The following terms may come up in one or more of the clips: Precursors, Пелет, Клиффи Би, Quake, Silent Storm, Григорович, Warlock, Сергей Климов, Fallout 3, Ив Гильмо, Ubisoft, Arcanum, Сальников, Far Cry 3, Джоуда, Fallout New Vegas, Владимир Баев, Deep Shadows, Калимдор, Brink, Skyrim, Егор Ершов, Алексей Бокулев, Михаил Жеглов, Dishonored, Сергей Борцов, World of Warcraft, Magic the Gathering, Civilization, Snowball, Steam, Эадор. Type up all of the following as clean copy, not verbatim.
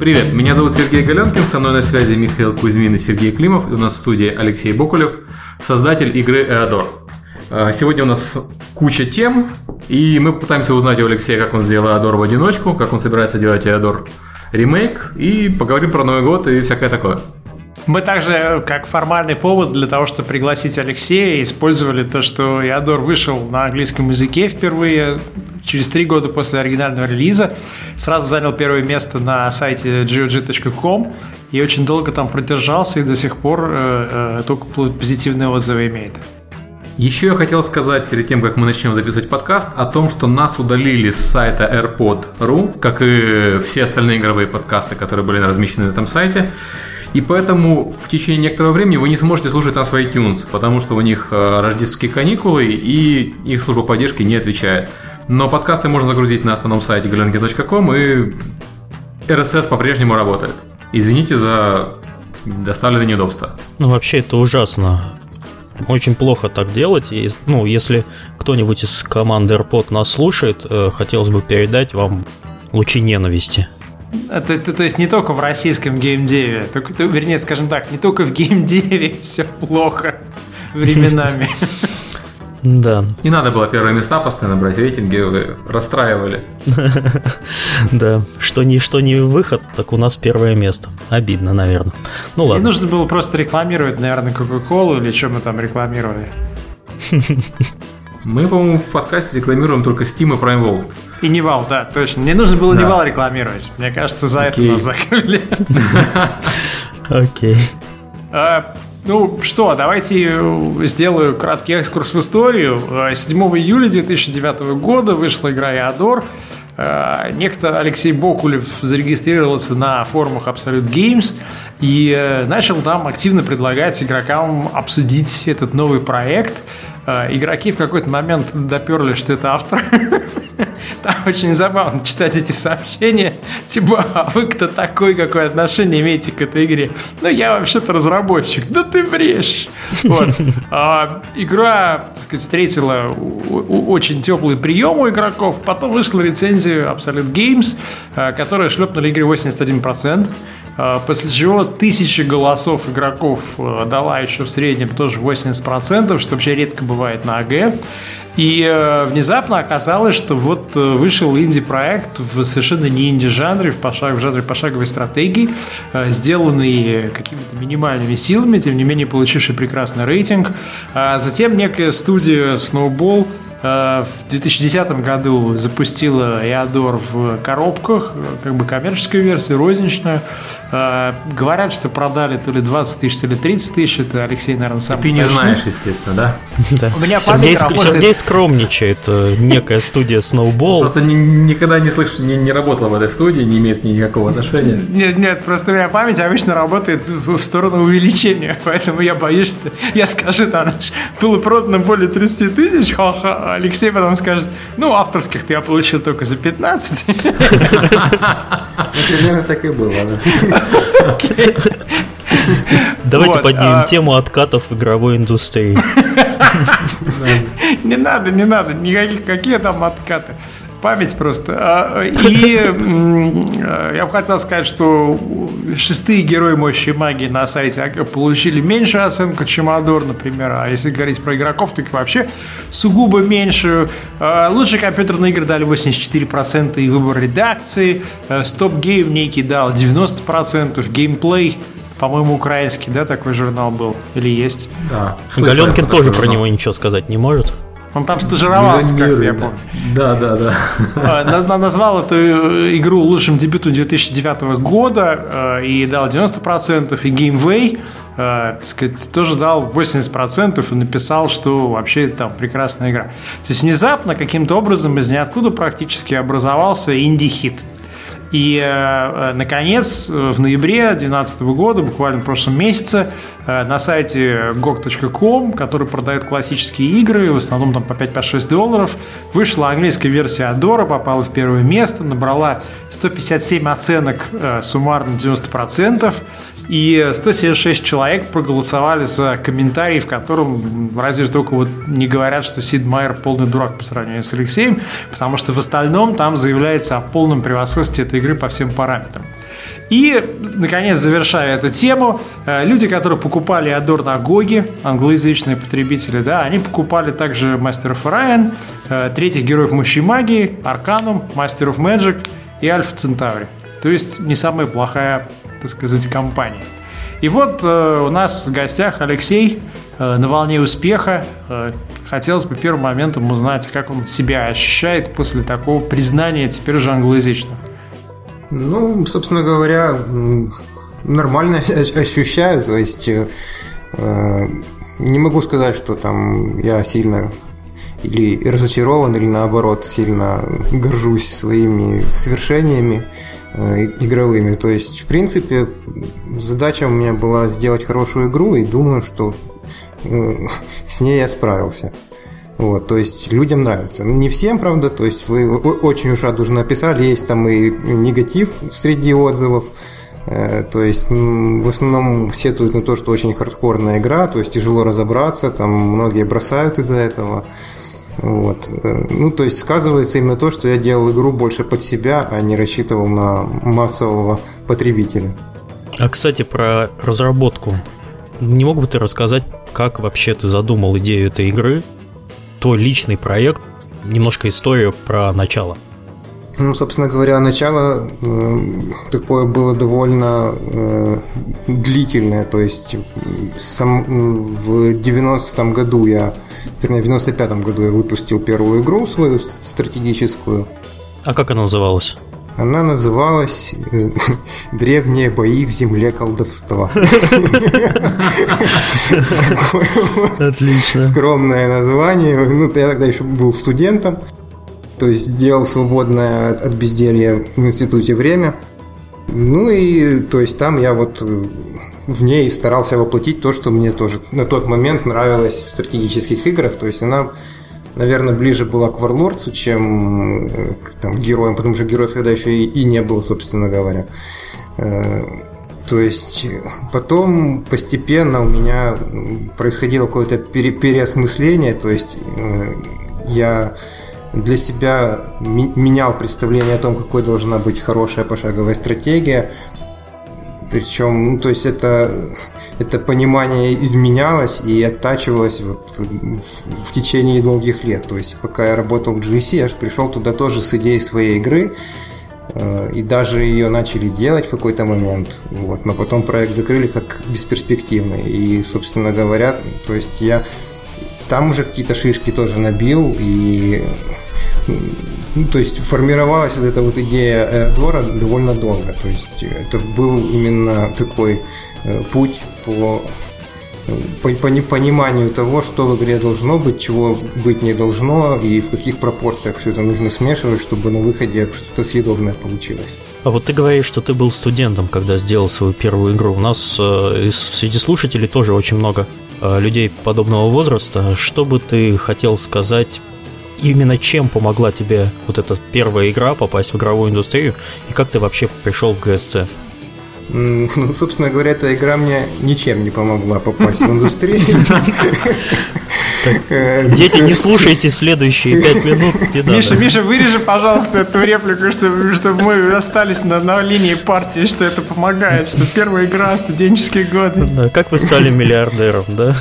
Привет, меня зовут Сергей Галёнкин, со мной на связи Михаил Кузьмин и Сергей Климов, и у нас в студии Алексей Бокулев, создатель игры «Эадор». Сегодня у нас куча тем, и мы пытаемся узнать у Алексея, как он сделал «Эадор» в одиночку, как он собирается делать «Эадор» ремейк, и поговорим про Новый год и всякое такое. Мы также, как формальный повод для того, чтобы пригласить Алексея, использовали то, что «Эадор» вышел на английском языке впервые через 3 года после оригинального релиза. Сразу занял первое место на сайте GOG.com и очень долго там продержался и до сих пор только позитивные отзывы имеет. Еще я хотел сказать, перед тем, как мы начнем записывать подкаст, о том, что нас удалили с сайта AirPod.ru, как и все остальные игровые подкасты, которые были размещены на этом сайте. И поэтому в течение некоторого времени вы не сможете слушать нас в iTunes, потому что у них рождественские каникулы и их служба поддержки не отвечает. Но подкасты можно загрузить на основном сайте galenki.com, и RSS по-прежнему работает. Извините за доставленное неудобство. Ну вообще это ужасно. Очень плохо так делать. И, если кто-нибудь из команды AirPod нас слушает, хотелось бы передать вам лучи ненависти. То есть не только в российском геймдеве, вернее, скажем так, не только в геймдеве все плохо временами. Да. Не надо было первые места постоянно брать, рейтинги вы расстраивали. Да, что не выход, так у нас первое место. Обидно, наверное. Ну ладно. Не нужно было просто рекламировать, наверное, Кока-Колу или что мы там рекламировали. Мы, по-моему, в подкасте рекламируем только Steam и Prime World. И Нивал, да, точно. Не нужно было Нивал рекламировать. Мне кажется, за это нас закрыли. Окей. Давайте сделаю краткий экскурс в историю. 7 июля 2009 года вышла игра «Эадор». Некто Алексей Бокулев зарегистрировался на форумах Absolute Games и начал там активно предлагать игрокам обсудить этот новый проект. Игроки в какой-то момент доперли, что это автор. Там очень забавно читать эти сообщения. Типа, а вы кто такой, какое отношение имеете к этой игре? Ну, я вообще-то разработчик. Да ты врешь! Игра, так сказать, встретила очень теплый прием у игроков. Потом вышла рецензия Absolute Games, которая шлепнула игре 81%. После чего 1000 голосов игроков дала еще в среднем тоже 80%, что вообще редко бывает на АГ. И внезапно оказалось, что вот вышел инди-проект в совершенно не инди-жанре, в жанре пошаговой стратегии, сделанный какими-то минимальными силами, тем не менее получивший прекрасный рейтинг. Затем некая студия Snowball в 2010 году запустила «Эадор» в коробках, как бы коммерческую версию, розничную. Говорят, что продали то ли 20 тысяч, то ли 30 тысяч. Это Алексей, наверное, сам. Ты не знаешь, естественно, да? У меня память работает. Сергей скромничает. Некая студия Snowball. Просто никогда не слышал, не работала в этой студии, не имеет никакого отношения. Нет, просто у меня память обычно работает в сторону увеличения. Поэтому я боюсь, что я скажу, там было продано более 30 тысяч, ха-ха. Алексей потом скажет, авторских-то я получил только за 15. Примерно так и было, да. Давайте поднимем тему откатов в игровой индустрии. Не надо, какие там откаты. Память просто. И я бы хотел сказать, что 6 герои мощи и магии на сайте получили меньшую оценку, чем «Эадор», например. А если говорить про игроков, так вообще сугубо меньшую. Лучшие компьютерные игры дали 84% и выбор редакции. Стоп-гейм некий дал 90%. Геймплей, по-моему, украинский, да, такой журнал был? Или есть? Да. Галёнкин тоже про него ничего сказать не может. Он там стажировался, как я помню. Да. Назвал эту игру лучшим дебютом 2009 года и дал 90%, и Геймвей, так сказать, тоже дал 80% и написал, что вообще там прекрасная игра. То есть внезапно каким-то образом из ниоткуда практически образовался инди-хит. И, наконец, в ноябре 2012 года, буквально в прошлом месяце, на сайте GOG.com, который продает классические игры, в основном там по 5-6 $5-6, вышла английская версия «Эадора», попала в первое место, набрала 157 оценок, суммарно 90%. И 176 человек проголосовали за комментарий, в котором разве только вот не говорят, что Сид Мейер полный дурак по сравнению с Алексеем, потому что в остальном там заявляется о полном превосходстве этой игры по всем параметрам. И, наконец, завершая эту тему, люди, которые покупали Эадор на Гоге, англоязычные потребители, да, они покупали также Master of Orion, третьих героев Меча и Магии, Arcanum, Master of Magic и Alpha Centauri. То есть не самая плохая, так сказать, компания. И вот у нас в гостях Алексей на волне успеха. Хотелось бы первым моментом узнать, как он себя ощущает после такого признания теперь уже англоязычного. Ну, собственно говоря, нормально ощущаю. То есть не могу сказать, что там я сильно или разочарован, или наоборот сильно горжусь своими свершениями игровыми. То есть, в принципе, задача у меня была сделать хорошую игру, и думаю, что с ней я справился. Вот, то есть людям нравится. Ну, не всем, правда, то есть вы очень уж радужно описали, есть там и негатив среди отзывов. То есть в основном сетуют на то, что очень хардкорная игра, то есть тяжело разобраться, там многие бросают из-за этого. Вот. Ну, то есть сказывается именно то, что я делал игру больше под себя, а не рассчитывал на массового потребителя. А, кстати, про разработку. Не мог бы ты рассказать, как вообще ты задумал идею этой игры, твой личный проект, немножко историю про начало? Ну, собственно говоря, начало такое было довольно длительное. То есть в 90-м году я, вернее, в 95-м году я выпустил первую игру свою стратегическую. А как она называлась? Она называлась «Древние бои в земле колдовства». Отлично. Скромное название. Ну, я тогда еще был студентом. То есть делал свободное от безделья в институте время. Ну и то есть там я вот в ней старался воплотить то, что мне тоже на тот момент нравилось в стратегических играх. То есть она, наверное, ближе была к Варлордсу, чем к героям, потому что героев тогда еще и не было, собственно говоря. То есть потом постепенно у меня происходило какое-то переосмысление. То есть я для себя менял представление о том, какой должна быть хорошая пошаговая стратегия. Причем, ну, то есть это понимание изменялось и оттачивалось вот в течение долгих лет. То есть пока я работал в GSC, я же пришел туда тоже с идеей своей игры, и даже ее начали делать в какой-то момент. Вот. Но потом проект закрыли как бесперспективный. И, собственно говоря, то есть я там уже какие-то шишки тоже набил, и ну, то есть формировалась вот эта вот идея Эадора довольно долго. То есть это был именно такой путь по пониманию того, что в игре должно быть, чего быть не должно, и в каких пропорциях все это нужно смешивать, чтобы на выходе что-то съедобное получилось. А вот ты говоришь, что ты был студентом, когда сделал свою первую игру. У нас среди слушателей тоже очень много людей подобного возраста. Что бы ты хотел сказать, именно чем помогла тебе вот эта первая игра попасть в игровую индустрию, и как ты вообще пришел в GSC? Ну, собственно говоря, эта игра мне ничем не помогла попасть в индустрию. Дети, не слушайте следующие 5 минут. Миша, вырежи, пожалуйста, эту реплику, чтобы мы остались на линии партии, что это помогает, что первая игра, студенческие годы. Да, как вы стали миллиардером, да?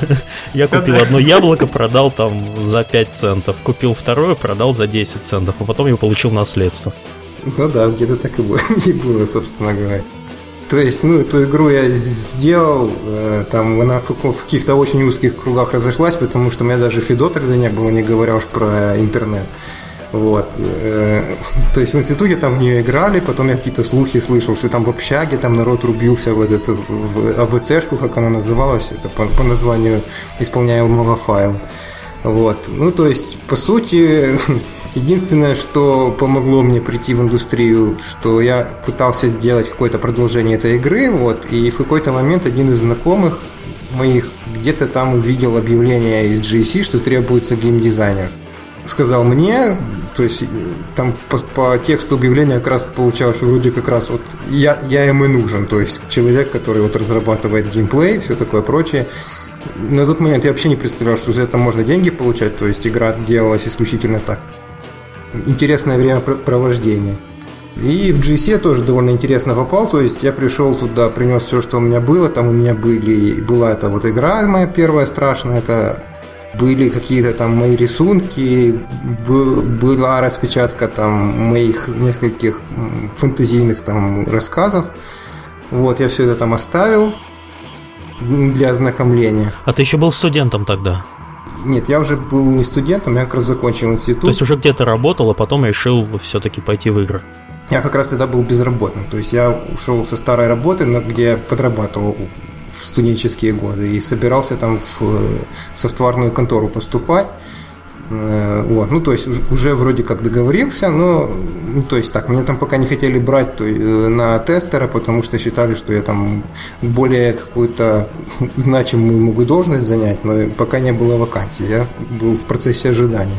Я купил одно яблоко, продал там за 5 центов, купил второе, продал за 10 центов, а потом я получил наследство. Ну да, где-то так и было, собственно говоря. То есть, ну, эту игру я сделал, там она в каких-то очень узких кругах разошлась, потому что у меня даже фидо тогда не было, не говоря уж про интернет. Вот. То есть в институте там в нее играли, потом я какие-то слухи слышал, что там в общаге там народ рубился в АВЦ-шку, как она называлась, это по названию исполняемого файла. Вот. Ну, то есть, по сути, единственное, что помогло мне прийти в индустрию, что я пытался сделать какое-то продолжение этой игры, вот, и в какой-то момент один из знакомых моих где-то там увидел объявление из GSC, что требуется геймдизайнер. Сказал мне, То есть там по тексту объявления как раз получалось, что вроде как раз вот я им и нужен. То есть человек, который вот разрабатывает геймплей, все такое прочее. На тот момент я вообще не представлял, что за это можно деньги получать. То есть игра делалась исключительно так. Интересное времяпровождение. И в GSC я тоже довольно интересно попал. То есть я пришел туда, принес все, что у меня было. Там у меня была эта вот игра моя первая страшная. Это были какие-то там мои рисунки. Была распечатка там моих нескольких фэнтезийных там рассказов. Вот, я все это там оставил для ознакомления. А ты еще был студентом тогда? Нет, я уже был не студентом, я как раз закончил институт. То есть уже где-то работал, а потом решил все-таки пойти в игры. Я как раз тогда был безработным. То есть я ушел со старой работы, но где я подрабатывал в студенческие годы и собирался там в софтварную контору поступать. Вот, ну то есть уже вроде как договорился, но то есть так, меня там пока не хотели брать на тестера, потому что считали, что я там более какую-то значимую могу должность занять, но пока не было вакансий, я был в процессе ожидания.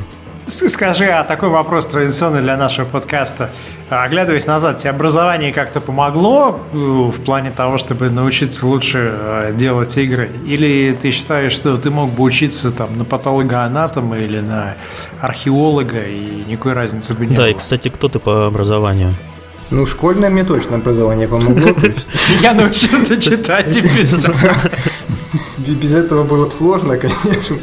Скажи, а такой вопрос традиционный для нашего подкаста. Оглядываясь назад, тебе образование как-то помогло в плане того, чтобы научиться лучше делать игры? Или ты считаешь, что ты мог бы учиться там, на патологоанатома или на археолога, и никакой разницы бы не было? Да, и, кстати, кто ты по образованию? Ну, школьное мне точно образование помогло. Я научился читать и писать. Без этого было бы сложно, конечно.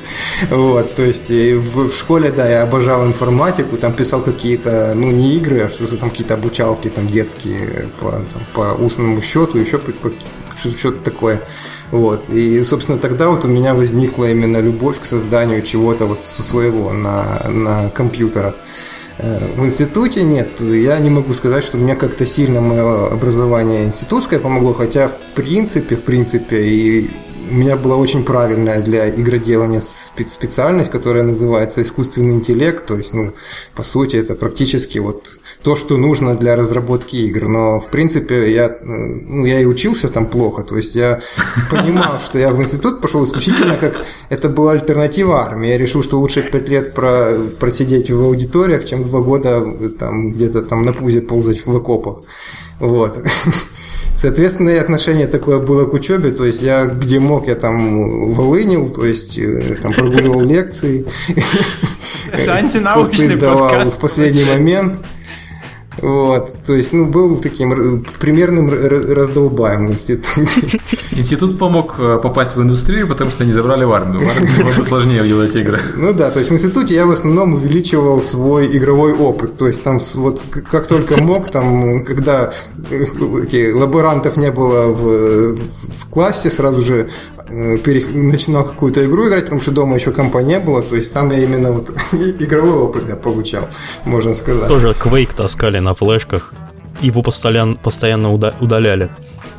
Вот, то есть в школе, да, я обожал информатику, там писал какие-то, ну, не игры, а что-то там какие-то обучалки там детские по устному счету, еще что-то такое. Вот. И, собственно, тогда вот у меня возникла именно любовь к созданию чего-то вот своего на компьютерах. В институте нет, я не могу сказать, что мне как-то сильно мое образование институтское помогло, хотя в принципе, и у меня была очень правильная для игроделания специальность, которая называется искусственный интеллект. То есть, ну, по сути, это практически вот то, что нужно для разработки игр. Но, в принципе, я и учился там плохо. То есть, я понимал, что я в институт пошел исключительно как... Это была альтернатива армии. Я решил, что лучше 5 лет просидеть в аудиториях, чем 2 года там, где-то там на пузе ползать в окопах. Вот. Соответственно, и отношение такое было к учебе, то есть я где мог, я там волынил, то есть там прогуливал лекции, хосты сдавал в последний момент. Вот, то есть, ну, был таким примерным раздолбаем в институте. Институт помог попасть в индустрию, потому что они забрали в армию. В армии было сложнее делать игры. Ну да, то есть в институте я в основном увеличивал свой игровой опыт. То есть там вот как только мог, там, когда лаборантов не было в классе, сразу же начинал какую-то игру играть, потому что дома еще компа не было, то есть там я именно вот игровой опыт я получал, можно сказать. Тоже Quake таскали на флешках, его постоянно удаляли.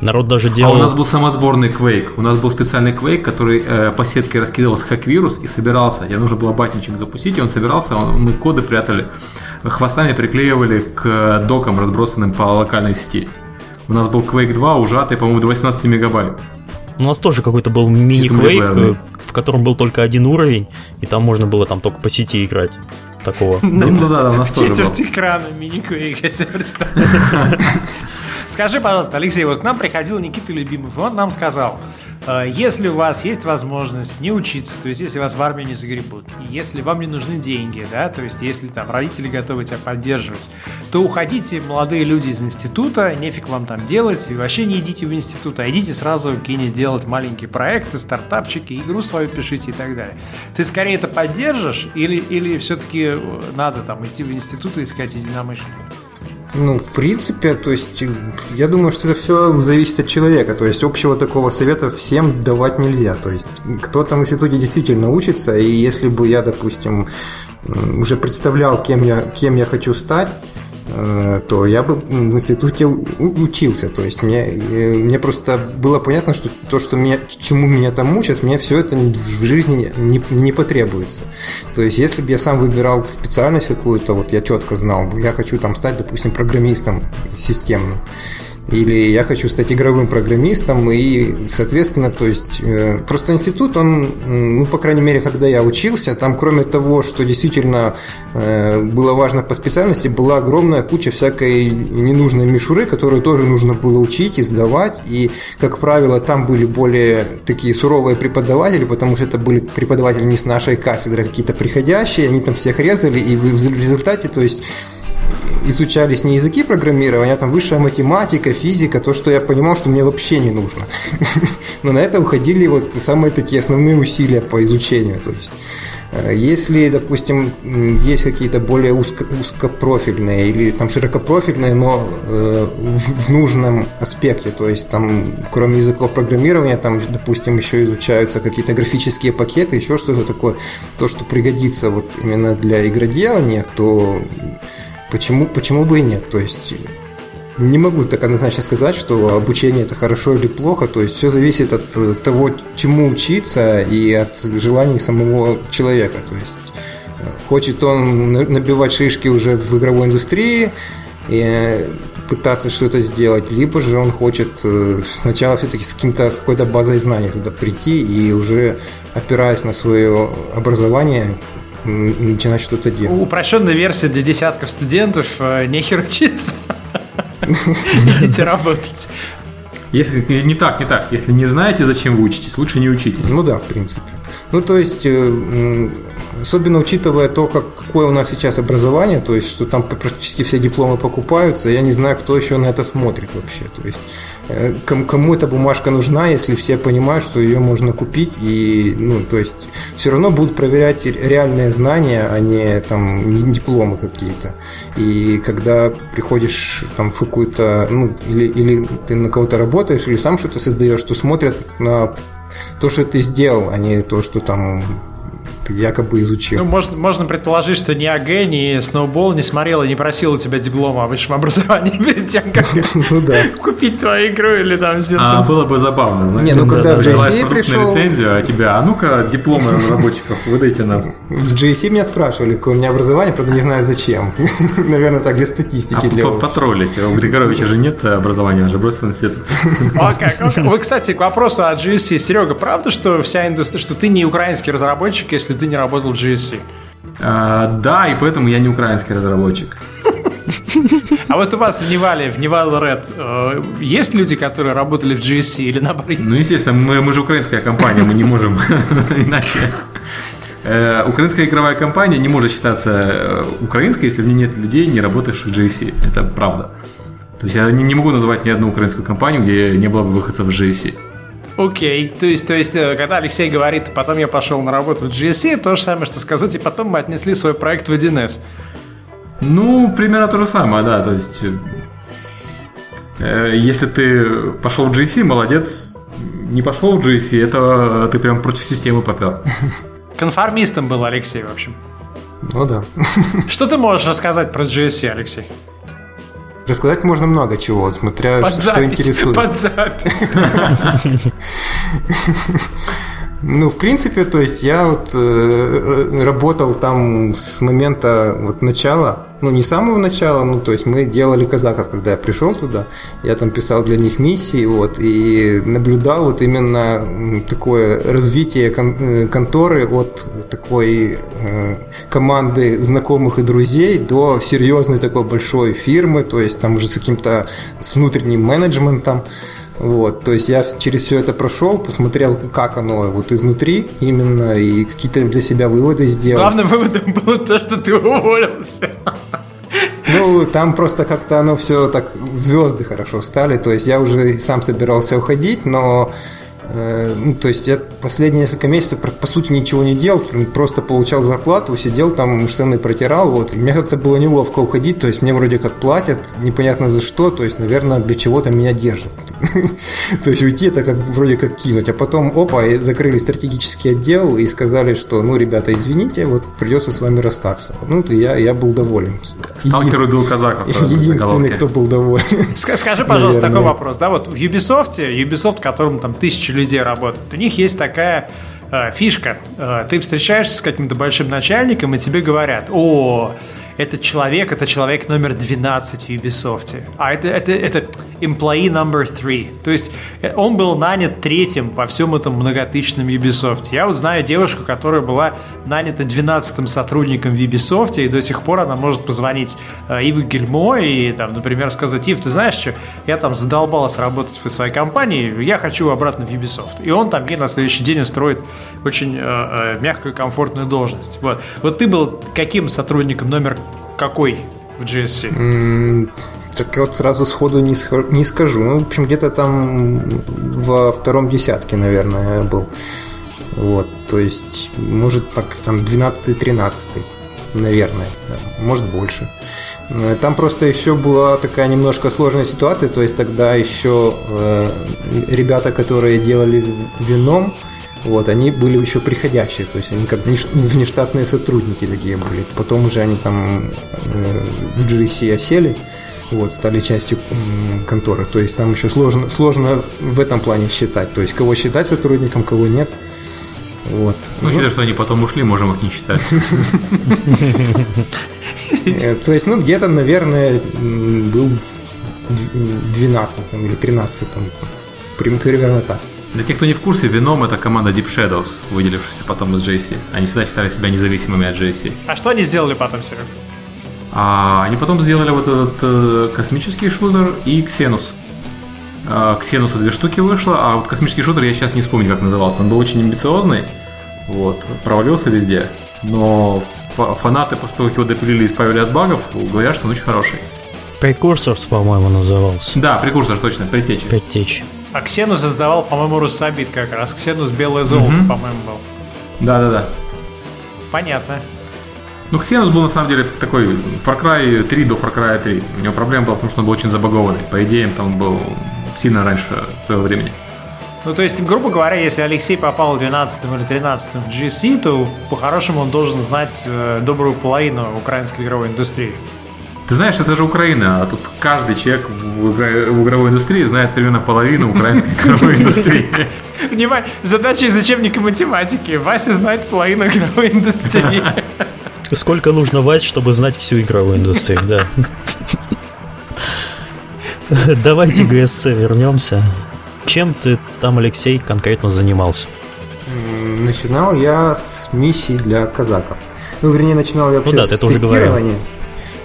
Народ даже делал... А у нас был самосборный Quake, у нас был специальный Quake, который по сетке раскидывался как вирус и собирался, я нужно было батничек запустить, и он собирался, мы коды прятали, хвостами приклеивали к докам, разбросанным по локальной сети. У нас был Quake 2, ужатый, по-моему, до 18 мегабайт. У нас тоже какой-то был мини-квейк, в котором был только один уровень, и там можно было там только по сети играть. Такого. Да, у нас тоже был. Четверть экрана мини-квейк, я себе представляю. Скажи, пожалуйста, Алексей, вот к нам приходил Никита Любимов, и он нам сказал, если у вас есть возможность не учиться, то есть если вас в армию не загребут, если вам не нужны деньги, да, то есть если там родители готовы тебя поддерживать, то уходите, молодые люди, из института, нефиг вам там делать, и вообще не идите в институт, а идите сразу какие-нибудь делать маленькие проекты, стартапчики, игру свою пишите и так далее. Ты скорее это поддержишь или все-таки надо там идти в институт и искать единомышленников? Ну, в принципе, то есть я думаю, что это все зависит от человека. То есть общего такого совета всем давать нельзя. То есть кто-то в институте действительно учится, и если бы я, допустим, уже представлял, кем я хочу стать, то я бы в институте учился. То есть мне просто было понятно, что то, что чему меня там учат, мне все это в жизни не потребуется. То есть если бы я сам выбирал специальность какую-то, вот я четко знал бы, я хочу там стать, допустим, программистом системным, или я хочу стать игровым программистом, и, соответственно, то есть просто институт, он, ну, по крайней мере, когда я учился, там, кроме того, что действительно было важно по специальности, была огромная куча всякой ненужной мишуры, которую тоже нужно было учить и сдавать, и, как правило, там были более такие суровые преподаватели, потому что это были преподаватели не с нашей кафедры, а какие-то приходящие, они там всех резали, и в результате, то есть, изучались не языки программирования, а там высшая математика, физика, то, что я понимал, что мне вообще не нужно. Но на это уходили вот самые такие основные усилия по изучению. То есть, если, допустим, есть какие-то более узкопрофильные или там широкопрофильные, но в нужном аспекте, то есть там кроме языков программирования, там, допустим, еще изучаются какие-то графические пакеты, еще что-то такое, то, что пригодится вот именно для игроделания, то почему бы и нет? То есть не могу так однозначно сказать, что обучение это хорошо или плохо. То есть все зависит от того, чему учиться, и от желаний самого человека. То есть хочет он набивать шишки уже в игровой индустрии и пытаться что-то сделать, либо же он хочет сначала все-таки с какой-то базой знаний туда прийти и уже, опираясь на свое образование, начинать что-то делать. Упрощенная версия для десятков студентов: нехер учиться, идите работать. Если не так, если не знаете, зачем вы учитесь, лучше не учитесь. Ну да, в принципе. Ну то есть, особенно учитывая то, какое у нас сейчас образование, то есть, что там практически все дипломы покупаются, я не знаю, кто еще на это смотрит вообще. То есть, кому эта бумажка нужна, если все понимают, что ее можно купить, и, ну, то есть, все равно будут проверять реальные знания, а не там дипломы какие-то. И когда приходишь там в какую-то, ну, или ты на кого-то работаешь, или сам что-то создаешь, то смотрят на то, что ты сделал, а не то, что там якобы изучил. Ну, можно предположить, что ни АГ, ни Snowball не смотрела и не просила у тебя диплома о высшем образовании перед тем, как купить твою игру или там сделать. А было бы забавно. Не, ну когда в GSC пришел... а тебя, а ну-ка, дипломы разработчиков выдайте нам. В GSC меня спрашивали, какое у меня образование, правда не знаю зачем. Наверное, так, для статистики. А потроллить. У Григоровича же нет образования, он же бросил институт. А как? Вы, кстати, к вопросу о GSC. Серега, правда, что вся индустрия, что ты не украинский разработчик, если ты не работал в GSC? Да, и поэтому я не украинский разработчик. А вот у вас в Нивал Ред есть люди, которые работали в GSC или наоборот? Ну, естественно, мы же украинская компания, мы не можем иначе. Украинская игровая компания не может считаться украинской, если в ней нет людей, не работавших в GSC. Это правда. То есть я не могу назвать ни одну украинскую компанию, где не было бы выходцев в GSC. Окей, то есть, когда Алексей говорит, потом я пошел на работу в GSC, то же самое, что сказать, и потом мы отнесли свой проект в 1С. Ну, примерно то же самое, да, то есть, если ты пошел в GSC, молодец, не пошел в GSC, это ты прям против системы попер. Конформистом был Алексей, в общем. Ну да. Что ты можешь рассказать про GSC, Алексей? Рассказать можно много чего, смотря под что запись, интересует. Под запись. Ну, в принципе, то есть я вот работал там с момента вот начала, ну, не с самого начала, ну, то есть мы делали казаков, когда я пришел туда, я там писал для них миссии, вот, и наблюдал вот именно такое развитие конторы от такой команды знакомых и друзей до серьезной такой большой фирмы, то есть там уже с каким-то с внутренним менеджментом. Вот, то есть я через все это прошел, посмотрел, как оно вот изнутри именно, и какие-то для себя выводы сделал. Главным выводом было то, что ты уволился. Ну, там просто как-то оно все так, звезды хорошо встали, то есть я уже сам собирался уходить, но... Ну, то есть я последние несколько месяцев по сути ничего не делал, просто получал зарплату, сидел там, штаны протирал, вот, и мне как-то было неловко уходить, то есть мне вроде как платят, непонятно за что, то есть, наверное, для чего-то меня держат. То есть уйти это как вроде как кинуть, а потом, опа, закрыли стратегический отдел и сказали, что, ну, ребята, извините, вот придется с вами расстаться. Ну, я был доволен. Сталкер убил казаков. Единственный, кто был доволен. Скажи, пожалуйста, такой вопрос, да, вот в Ubisoft, которому там 1000 людей работают. У них есть такая фишка. Ты встречаешься с каким-то большим начальником, и тебе говорят: о, это человек номер 12 в Ubisoft. А это employee number 3. То есть он был нанят третьим во всем этом многотысячном Ubisoft. Я вот знаю девушку, которая была нанята 12-м сотрудником в Ubisoft, и до сих пор она может позвонить Иву Гильмо и, там, например, сказать: Ив, ты знаешь что, я там задолбалась работать в своей компании, я хочу обратно в Ubisoft. И он там ей на следующий день устроит очень мягкую, комфортную должность. Вот ты был каким сотрудником номер какой в GSC? Так вот сразу сходу не скажу. Ну, в общем, где-то там во втором десятке, наверное, был. Вот, то есть, может, так, там 12-13, наверное, может, больше. Там просто еще была такая немножко сложная ситуация, то есть тогда еще ребята, которые делали вином, вот, они были еще приходящие, то есть они как внештатные сотрудники такие были. Потом уже они там в GSC осели, вот, стали частью конторы. То есть там еще сложно в этом плане считать, то есть кого считать сотрудником, кого нет. Вот. Ну, считаю, что они потом ушли, можем их не считать. То есть, ну, где-то, наверное, был 12-м или 13-м. Примерно так. Для тех, кто не в курсе, Venom — это команда Deep Shadows, выделившаяся потом из GSC. Они всегда считали себя независимыми от GSC. А что они сделали потом, Серега? Они потом сделали вот этот космический шутер и Xenus. Xenus две штуки вышло, а вот космический шутер я сейчас не вспомню, как назывался. Он был очень амбициозный, вот, провалился везде. Но фанаты, после того, как его допилили и исправили от багов, говорят, что он очень хороший. Precursors, по-моему, назывался. Да, Precursors, точно, Предтечи. А Xenus создавал, по-моему, Русабит как раз. Xenus белое золото, по-моему, был. Да. Понятно. Ну, Xenus был, на самом деле, такой Far Cry 3 до Far Cry 3. У него проблема была в том, что он был очень забагованный. По идеям, там он был сильно раньше своего времени. Ну, то есть, грубо говоря, если Алексей попал 12-м или 13-м в GSC, то, по-хорошему, он должен знать добрую половину украинской игровой индустрии. Ты знаешь, это же Украина, а тут каждый человек в игровой индустрии знает примерно половину украинской игровой индустрии. Внимание, задача из учебника математики. Вася знает половину игровой индустрии. Сколько нужно Вась, чтобы знать всю игровую индустрию, да. Давайте к GSC вернемся. Чем ты там, Алексей, конкретно занимался? Начинал я с миссий для казаков. Ну, вернее, начинал я вообще с тестирования.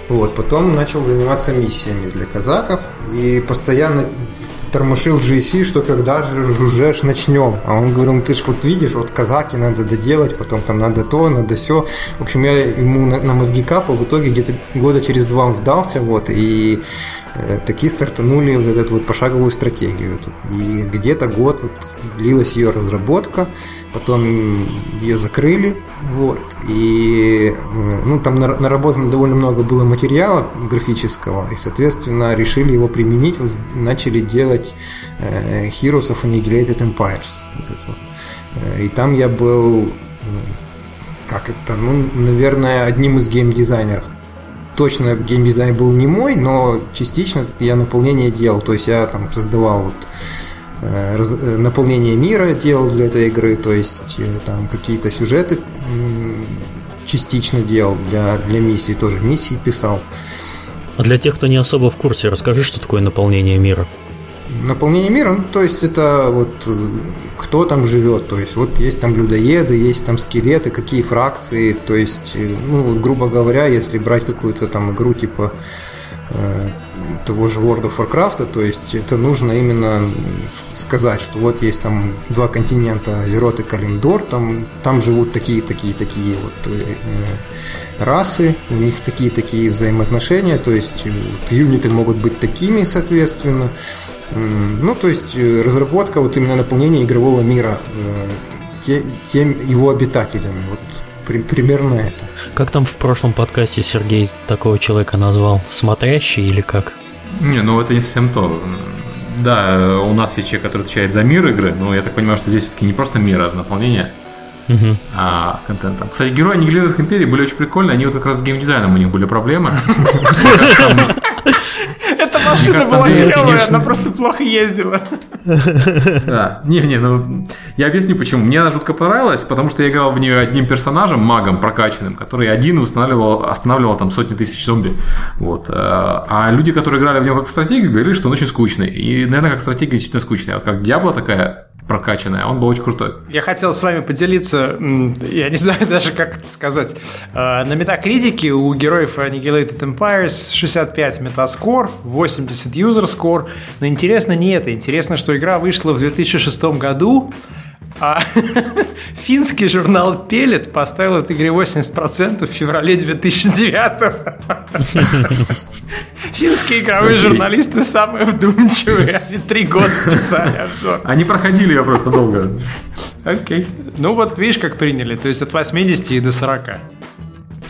Вот, потом начал заниматься миссиями для казаков и постоянно тормошил GSC, что когда же уже начнем. А он говорил: ну ты ж вот видишь, вот казаки надо доделать, потом там надо то, надо сё. В общем, я ему на мозги капал, в итоге где-то года через два он сдался, вот, и такие стартанули вот эту вот пошаговую стратегию. И где-то год вот длилась ее разработка, потом ее закрыли, вот, и ну, там наработано довольно много было материала графического, и, соответственно, решили его применить, вот, начали делать Heroes of Annihilated Empires. Вот это вот. И там я был, как это, ну, наверное, одним из геймдизайнеров. Точно геймдизайн был не мой, но частично я наполнение делал. То есть я там создавал вот наполнение мира делал для этой игры, то есть там какие-то сюжеты частично делал для миссии, тоже миссии писал. А для тех, кто не особо в курсе, расскажи, что такое наполнение мира. Наполнение мира, ну, то есть это вот кто там живет, то есть вот есть там людоеды, есть там скелеты, какие фракции, то есть, ну, грубо говоря, если брать какую-то там игру типа того же World of Warcraft, то есть это нужно именно сказать, что вот есть там два континента, Азерот и Калимдор, там живут такие вот расы, у них такие взаимоотношения, то есть вот, юниты могут быть такими, соответственно. Ну, то есть разработка вот именно наполнения игрового мира тем его обитателями, вот. Примерно это. Как там в прошлом подкасте Сергей такого человека назвал? Смотрящий или как? Не, ну это не совсем то. Да, у нас есть человек, который отвечает за мир игры, но я так понимаю, что здесь все-таки не просто мир, а за наполнение контентом. Кстати, герои Аннигилированных империй были очень прикольные, они вот как раз с геймдизайном у них были проблемы. Эта машина была клевая, она просто плохо ездила. Да, ну я объясню почему. Мне она жутко понравилась, потому что я играл в нее одним персонажем, магом прокачанным, который один останавливал там сотни тысяч зомби. Вот. А люди, которые играли в него как в стратегию, говорили, что он очень скучный. И, наверное, как стратегия действительно скучная. А вот как Диабло такая прокачанная, он был очень крутой. Я хотел с вами поделиться, я не знаю даже, как это сказать. На метакритике у героев Annihilated Empires 65 метаскор, 80 юзерскор. Но интересно не это. Интересно, что игра вышла в 2006 году, а финский журнал «Пелет» поставил этой игре 80% в феврале 2009. Финские игровые журналисты самые вдумчивые. Они 3 года писали обзор. Они проходили ее просто долго. Окей. Ну вот видишь, как приняли. То есть от 80 и до 40.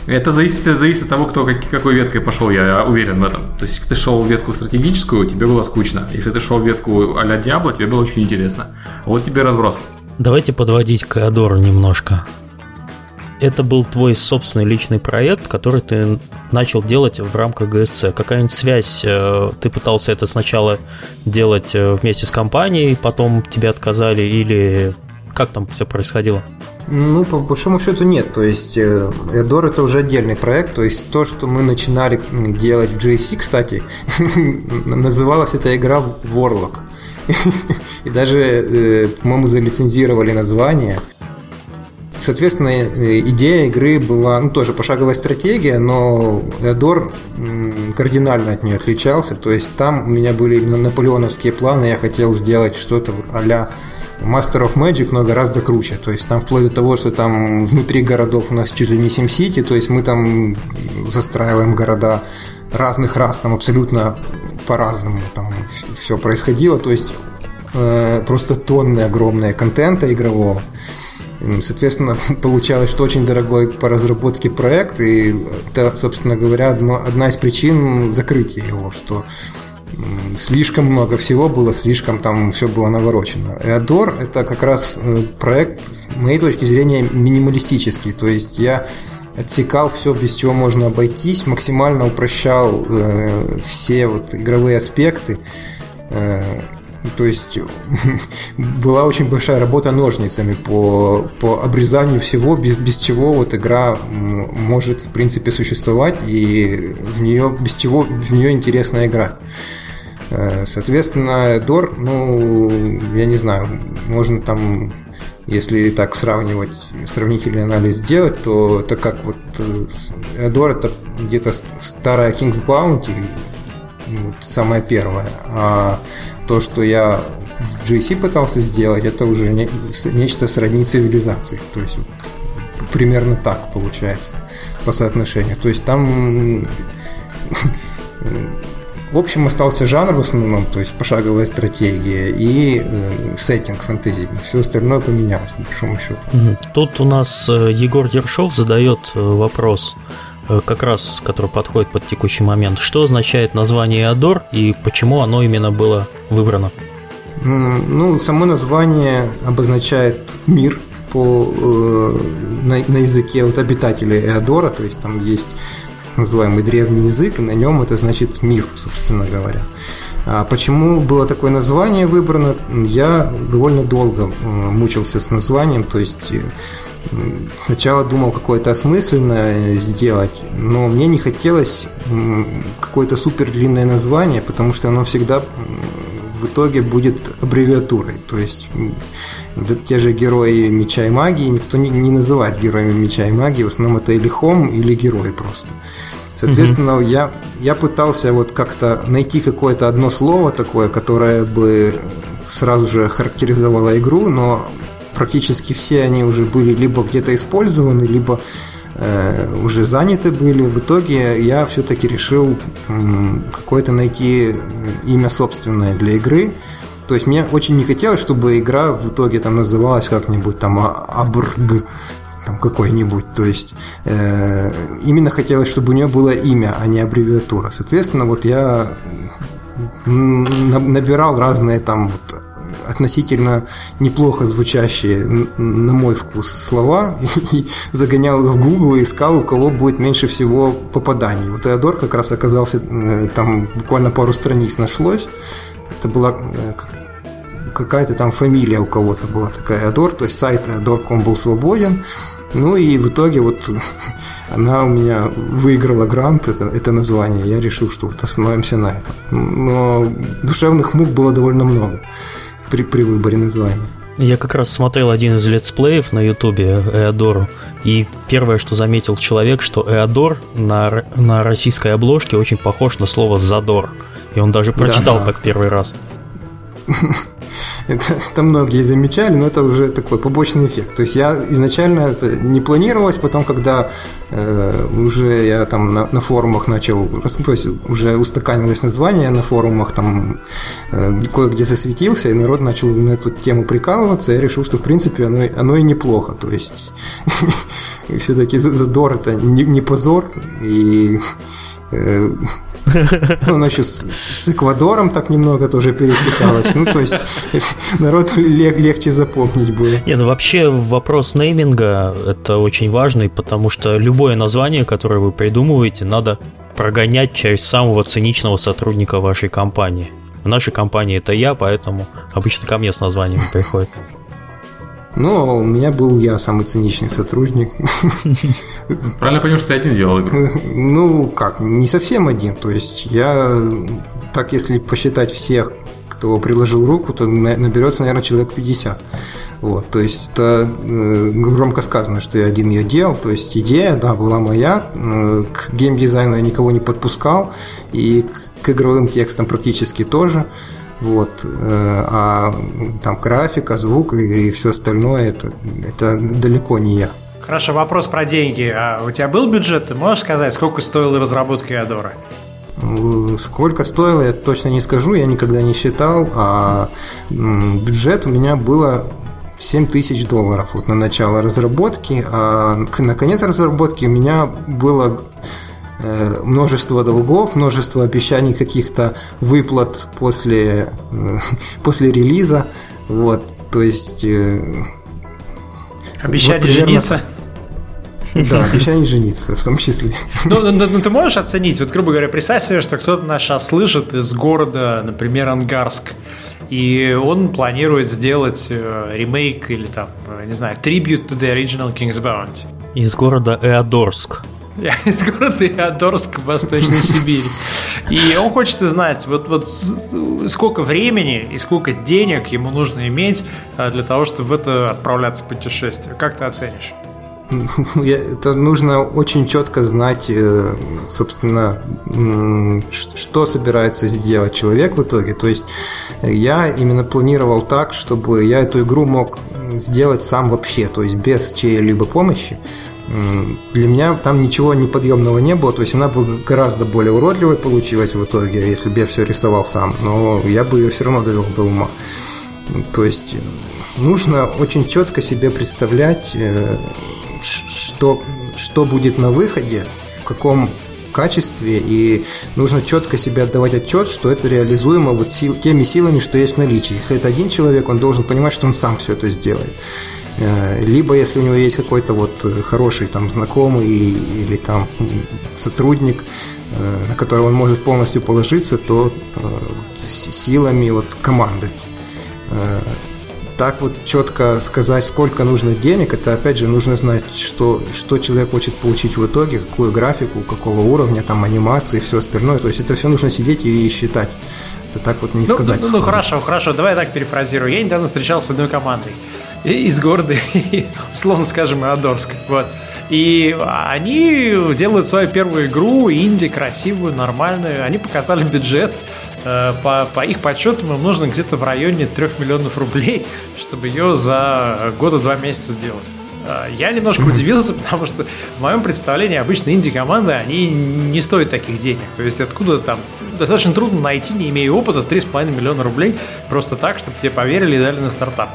Это зависит от того, кто какой веткой пошел, я уверен в этом. То есть, если ты шел в ветку стратегическую, тебе было скучно. Если ты шел в ветку а-ля Диабло, тебе было очень интересно. Вот тебе разброс. Давайте подводить к Эадору немножко. Это был твой собственный личный проект, который ты начал делать в рамках GSC. Какая-нибудь связь? Ты пытался это сначала делать вместе с компанией, потом тебе отказали, или как там все происходило? Ну, по большому счету нет. То есть Эадор — это уже отдельный проект. То есть то, что мы начинали делать в GSC, кстати, называлась эта игра Warlock. И даже, по-моему, залицензировали название. Соответственно, идея игры была, ну, тоже пошаговая стратегия, но Эадор кардинально от нее отличался. То есть там у меня были именно наполеоновские планы, я хотел сделать что-то а-ля Master of Magic, но гораздо круче. То есть там вплоть до того, что там внутри городов у нас чуть ли не SimCity, то есть мы там застраиваем города разных рас, там абсолютно по-разному там все происходило. То есть просто тонны огромные контента игрового. Соответственно, получалось, что очень дорогой по разработке проект, и это, собственно говоря, одна из причин закрытия его, что слишком много всего было, слишком там все было наворочено. Эадор — это как раз проект, с моей точки зрения, минималистический, то есть я отсекал все, без чего можно обойтись, максимально упрощал все вот игровые аспекты, то есть была очень большая работа ножницами по обрезанию всего, без чего вот игра может в принципе существовать, и без чего в нее интересно играть. Соответственно, Эадор, ну, я не знаю, можно там, если так сравнительный анализ сделать, то это как вот Эадор — это где-то старая Kings Bounty, вот, самая первая, а то, что я в GSC пытался сделать, это уже нечто сродни цивилизации. То есть вот, примерно так получается по соотношению. То есть там в общем остался жанр в основном, то есть пошаговая стратегия и сеттинг фэнтези. Все остальное поменялось, по большому счету. Тут у нас Егор Ершов задает вопрос, как раз который подходит под текущий момент. Что означает название «Эадор» и почему оно именно было выбрано? Ну, само название обозначает мир на языке вот обитателей Эадора, то есть там есть называемый древний язык, и на нем это значит мир, собственно говоря. А почему было такое название выбрано? Я довольно долго мучился с названием, то есть сначала думал какое-то осмысленное сделать, но мне не хотелось какое-то супер длинное название, потому что оно всегда в итоге будет аббревиатурой. То есть те же Герои Меча и Магии никто не называет Героями Меча и Магии, в основном это или Хом, или Герой просто. Соответственно, я пытался вот как-то найти какое-то одно слово такое, которое бы сразу же характеризовало игру, но практически все они уже были либо где-то использованы, либо уже заняты были. В итоге я все-таки решил какое-то найти имя собственное для игры. То есть мне очень не хотелось, чтобы игра в итоге там называлась как-нибудь там «Абрг», там какой-нибудь, то есть именно хотелось, чтобы у нее было имя, а не аббревиатура. Соответственно, вот я набирал разные там вот относительно неплохо звучащие на мой вкус слова и загонял их в Google и искал, у кого будет меньше всего попаданий. Вот Эадор как раз оказался, там буквально пару страниц нашлось. Это была какая-то там фамилия у кого-то была такая Эадор, то есть сайт Эадор.com был свободен. Ну и в итоге вот она у меня выиграла грант, это название. Я решил, что вот остановимся на этом. Но душевных мук было довольно много при выборе названия. Я как раз смотрел один из летсплеев на ютубе Эадору, и первое, что заметил человек, что Эадор на российской обложке очень похож на слово «задор». И он даже прочитал так первый раз. Это многие замечали, но это уже такой побочный эффект. То есть я изначально это не планировалось, потом, когда уже я там на форумах начал, то есть уже устаканилось название на форумах, там кое-где засветился, и народ начал на эту тему прикалываться, я решил, что в принципе оно и неплохо. То есть все-таки задор — это не позор, и... Ну, она еще с Эквадором так немного тоже пересекалась. Ну, то есть народ легче запомнить было. Не, ну вообще вопрос нейминга — это очень важный, потому что любое название, которое вы придумываете, надо прогонять через самого циничного сотрудника вашей компании. В нашей компании это я, поэтому обычно ко мне с названием приходит. Ну, у меня был я самый циничный сотрудник. Правильно понимаю, что ты один делал игру? Ну, как, не совсем один. То есть я, так если посчитать всех, кто приложил руку, то наберется, наверное, человек 50. Вот, то есть это громко сказано, что я один ее делал. То есть идея, да, была моя. К геймдизайну я никого не подпускал. И к игровым текстам практически тоже. Вот, а там графика, звук и все остальное — это далеко не я. Хорошо, вопрос про деньги. А у тебя был бюджет? Ты можешь сказать, сколько стоила разработка Эадора? Сколько стоило, я точно не скажу, я никогда не считал. А бюджет у меня было $7,000 вот, на начало разработки. А на конец разработки у меня было... множество долгов, множество обещаний каких-то выплат после релиза. Вот, то есть... Обещание вот, примерно... жениться. Да, обещание жениться в том числе. Ну, ты можешь оценить, вот, грубо говоря, представь себе, что кто-то нас сейчас слышит из города, например, Ангарск, и он планирует сделать ремейк или там, не знаю, tribute to the original Kings Bounty. Из города Эадорск. Из города Эадорск, Восточной Сибири. И он хочет узнать, вот сколько времени и сколько денег ему нужно иметь для того, чтобы в это отправляться в путешествие. Как ты оценишь? Это нужно очень четко знать, собственно, что собирается сделать человек в итоге. То есть я именно планировал так, чтобы я эту игру мог сделать сам вообще, то есть без чьей-либо помощи. Для меня там ничего неподъемного не было. То есть она бы гораздо более уродливой получилась в итоге, если бы я все рисовал сам. Но я бы ее все равно довел до ума. То есть нужно очень четко себе представлять, что будет на выходе, в каком качестве. И нужно четко себе отдавать отчет, что это реализуемо вот теми силами, что есть в наличии. Если это один человек, он должен понимать, что он сам все это сделает. Либо если у него есть какой-то вот хороший там знакомый или там сотрудник, на которого он может полностью положиться, то вот, силами вот команды. Так вот четко сказать, сколько нужно денег, это опять же нужно знать, что человек хочет получить в итоге, какую графику, какого уровня, там анимации и все остальное. То есть это все нужно сидеть и считать. Это так вот не сказать. Ну хорошо, давай я так перефразирую. Я недавно встречался с одной командой из города, условно скажем, Эадорск. Вот. И они делают свою первую игру, инди, красивую, нормальную. Они показали бюджет. По их подсчетам им нужно где-то в районе 3 миллионов рублей, чтобы ее за года 2 месяца сделать. Я немножко удивился, потому что в моем представлении обычно инди-команды, они не стоят таких денег. То есть откуда там достаточно трудно найти, не имея опыта, 3,5 миллиона рублей просто так, чтобы тебе поверили и дали на стартап.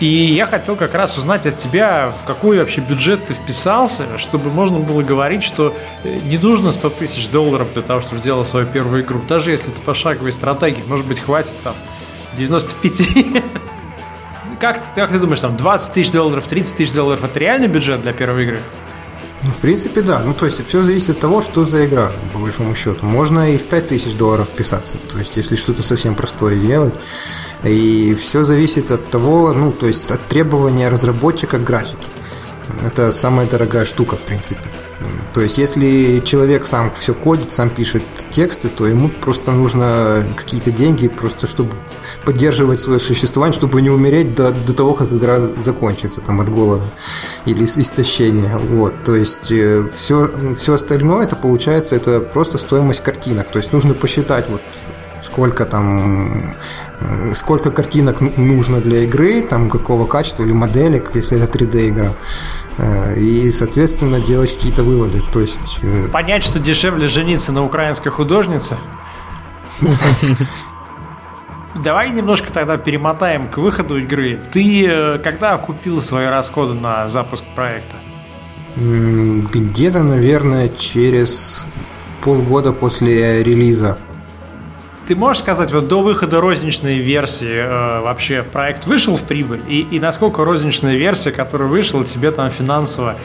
И я хотел как раз узнать от тебя, в какой вообще бюджет ты вписался, чтобы можно было говорить, что не нужно $100,000 для того, чтобы сделать свою первую игру. Даже если ты пошаговой стратегии, может быть, хватит там 95. Как ты думаешь, там $20,000, $30,000 – это реальный бюджет для первой игры? Ну, в принципе, да. Ну, то есть, все зависит от того, что за игра, по большому счету. Можно и в $5000 вписаться. То есть, если что-то совсем простое делать. И все зависит от того, ну, то есть, от требования разработчика к графике. Это самая дорогая штука, в принципе. То есть, если человек сам все кодит, сам пишет тексты, то ему просто нужно какие-то деньги, просто чтобы поддерживать свое существование, чтобы не умереть до того, как игра закончится, там, от голода или истощения. Вот. То есть, все остальное, это получается, это просто стоимость картинок. То есть, нужно посчитать, вот, сколько картинок нужно для игры, там, какого качества или модели, если это 3D игра. И, соответственно, делать какие-то выводы. То есть... Понять, что дешевле жениться на украинской художнице. Давай немножко тогда перемотаем к выходу игры. Ты когда окупил свои расходы на запуск проекта? Где-то, наверное, через полгода после релиза. Ты можешь сказать, вот до выхода розничной версии вообще проект вышел в прибыль? И насколько розничная версия, которая вышла, тебе там финансово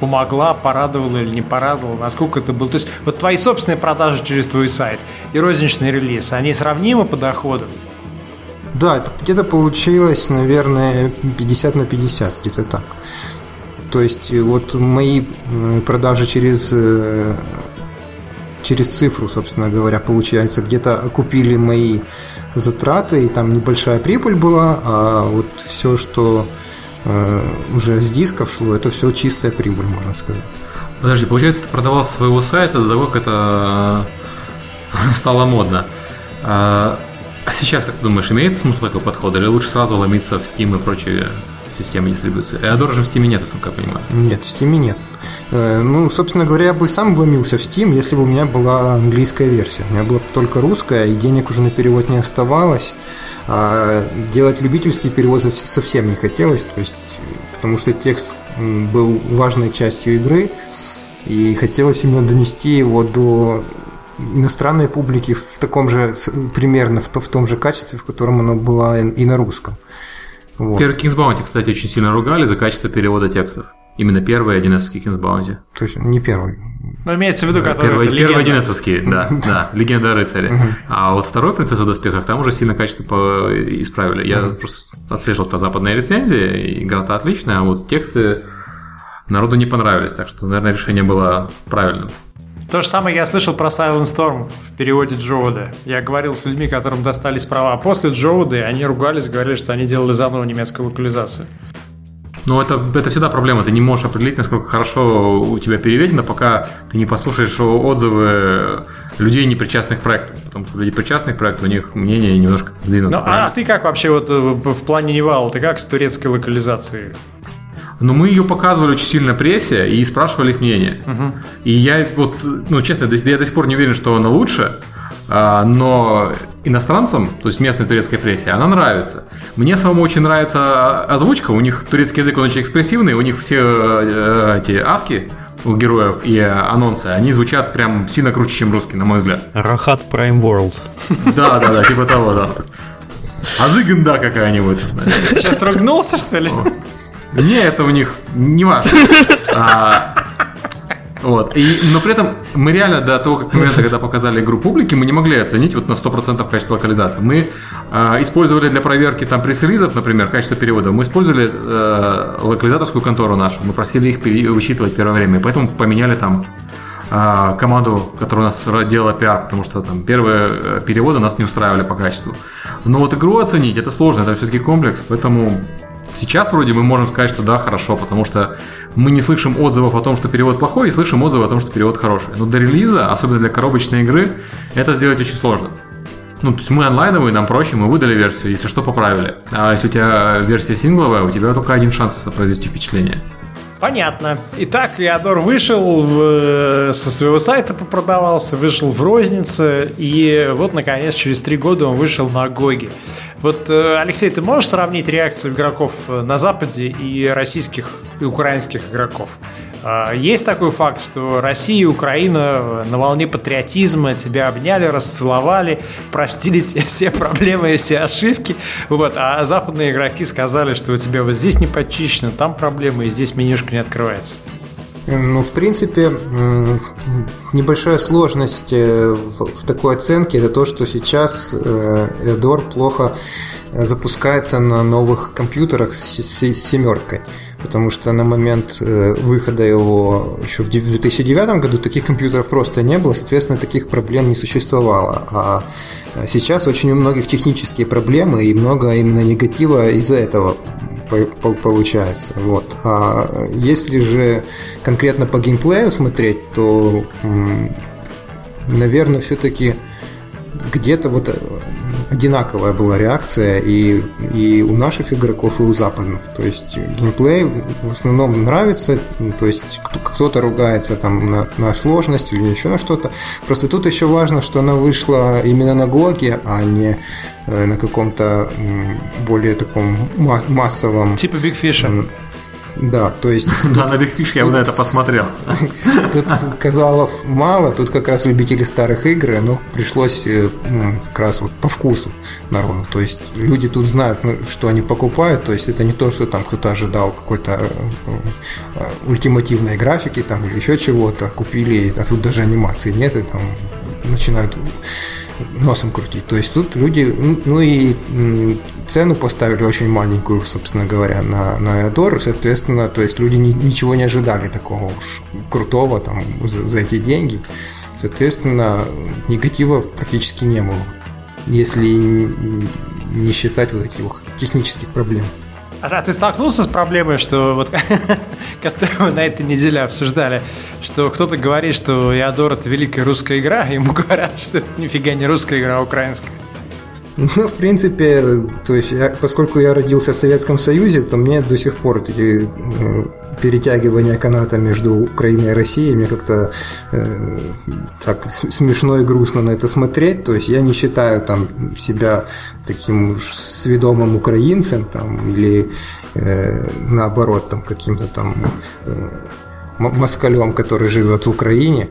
помогла, порадовала или не порадовала? Насколько это было? То есть вот твои собственные продажи через твой сайт и розничный релиз, они сравнимы по доходам? Да, это где-то получилось, наверное, 50/50, где-то так. То есть вот мои продажи через цифру, собственно говоря, получается, где-то окупили мои затраты, и там небольшая прибыль была, а вот все, что уже с дисков шло, это все чистая прибыль, можно сказать. Подожди, получается, ты продавал со своего сайта до того, как это стало модно. А сейчас, как ты думаешь, имеет смысл такой подход, или лучше сразу ломиться в Steam и прочие системы дистрибуции? Эадора же в Steam нет, насколько я понимаю. Нет, в Steam нет. Ну, собственно говоря, я бы сам вломился в Steam, если бы у меня была английская версия. У меня была только русская, и денег уже на перевод не оставалось. А делать любительские переводы совсем не хотелось, то есть, потому что текст был важной частью игры, и хотелось именно донести его до иностранной публики в таком же, примерно в том же качестве, в котором оно было и на русском. Вот. Первый Kings Bounty, кстати, очень сильно ругали за качество перевода текстов. Именно первый 11-ский Kings Bounty. То есть не первый. Но имеется в виду, который первый 11-ский, да, легенда о рыцаре. А вот второй «Принцесса в доспехах», там уже сильно качество исправили. Я просто отслеживал та западная рецензия, игра-то отличная, а вот тексты народу не понравились. Так что, наверное, решение было правильным. То же самое я слышал про Silent Storm в переводе Джоуда. Я говорил с людьми, которым достались права после Джоуда, и они ругались, говорили, что они делали заново немецкую локализацию. Ну, это всегда проблема. Ты не можешь определить, насколько хорошо у тебя переведено, пока ты не послушаешь отзывы людей, не причастных к проекту. Потому что люди, причастных к проекту, у них мнение немножко сдвинуто. А ты как вообще вот в плане Нивала? Ты как с турецкой локализацией? Но мы ее показывали очень сильно прессе и спрашивали их мнение. И я вот, ну честно, я до сих пор не уверен, что она лучше, но иностранцам, то есть местной турецкой прессе, она нравится. Мне самому очень нравится озвучка, у них турецкий язык, он очень экспрессивный, у них все эти аски у героев и анонсы, они звучат прям сильно круче, чем русский, на мой взгляд. Рахат Prime World. Да, типа того, да. Азыганда какая-нибудь. Сейчас ругнулся, что ли? Не, это у них не важно. Вот. Но при этом мы реально до того момента, когда показали игру публике, мы не могли оценить вот на 100% качество локализации. Мы использовали для проверки там пресс-релизов, например, качество перевода. Мы использовали локализаторскую контору нашу. Мы просили их высчитывать первое время. И поэтому поменяли там команду, которая у нас делала пиар, потому что там первые переводы нас не устраивали по качеству. Но вот игру оценить это сложно, это все-таки комплекс, поэтому... Сейчас вроде мы можем сказать, что да, хорошо, потому что мы не слышим отзывов о том, что перевод плохой, и слышим отзывы о том, что перевод хороший. Но до релиза, особенно для коробочной игры, это сделать очень сложно. Ну, то есть мы онлайновые, нам проще, мы выдали версию, если что, поправили. А если у тебя версия сингловая, у тебя только один шанс произвести впечатление. Понятно. Итак, Эадор вышел со своего сайта, попродавался, вышел в рознице, и вот, наконец, через 3 года он вышел на Гоге. Вот, Алексей, ты можешь сравнить реакцию игроков на Западе и российских, и украинских игроков? Есть такой факт, что Россия и Украина на волне патриотизма тебя обняли, расцеловали, простили тебе все проблемы и все ошибки, вот, а западные игроки сказали, что у тебя вот здесь не подчищено, там проблемы, и здесь менюшка не открывается. Ну, в принципе, небольшая сложность в такой оценке — это то, что сейчас Эадор плохо запускается на новых компьютерах с семеркой. Потому что на момент выхода его еще в 2009 году таких компьютеров просто не было, соответственно, таких проблем не существовало. А сейчас очень у многих технические проблемы и много именно негатива из-за этого получается. Вот. А если же конкретно по геймплею смотреть, то, наверное, все-таки где-то вот одинаковая была реакция и у наших игроков, и у западных. То есть геймплей в основном нравится, то есть кто-то ругается там на сложность или еще на что-то. Просто тут еще важно, что она вышла именно на Гоге, а не на каком-то более таком массовом... Типа Big Fish. Да, то есть... Да, на Big Fish я бы на это посмотрел. Тут казалов мало, тут как раз любители старых игр, но пришлось как раз вот по вкусу народу. То есть люди тут знают, что они покупают, то есть это не то, что там кто-то ожидал какой-то ультимативной графики там или еще чего-то, купили, а тут даже анимации нет, и там начинают носом крутить. То есть тут люди, ну и цену поставили очень маленькую, собственно говоря, на Эадор, соответственно, то есть люди ничего не ожидали такого уж крутого там за эти деньги, соответственно, негатива практически не было, если не считать вот этих технических проблем. А ты столкнулся с проблемой, что вот, которую мы на этой неделе обсуждали, что кто-то говорит, что Эадор — это великая русская игра, и ему говорят, что это нифига не русская игра, а украинская? Ну, в принципе, то есть, поскольку я родился в Советском Союзе, то мне до сих пор эти перетягивания каната между Украиной и Россией, мне как-то так смешно и грустно на это смотреть. То есть я не считаю там себя таким уж сведомым украинцем там, или наоборот там, каким-то там москалем, который живет в Украине.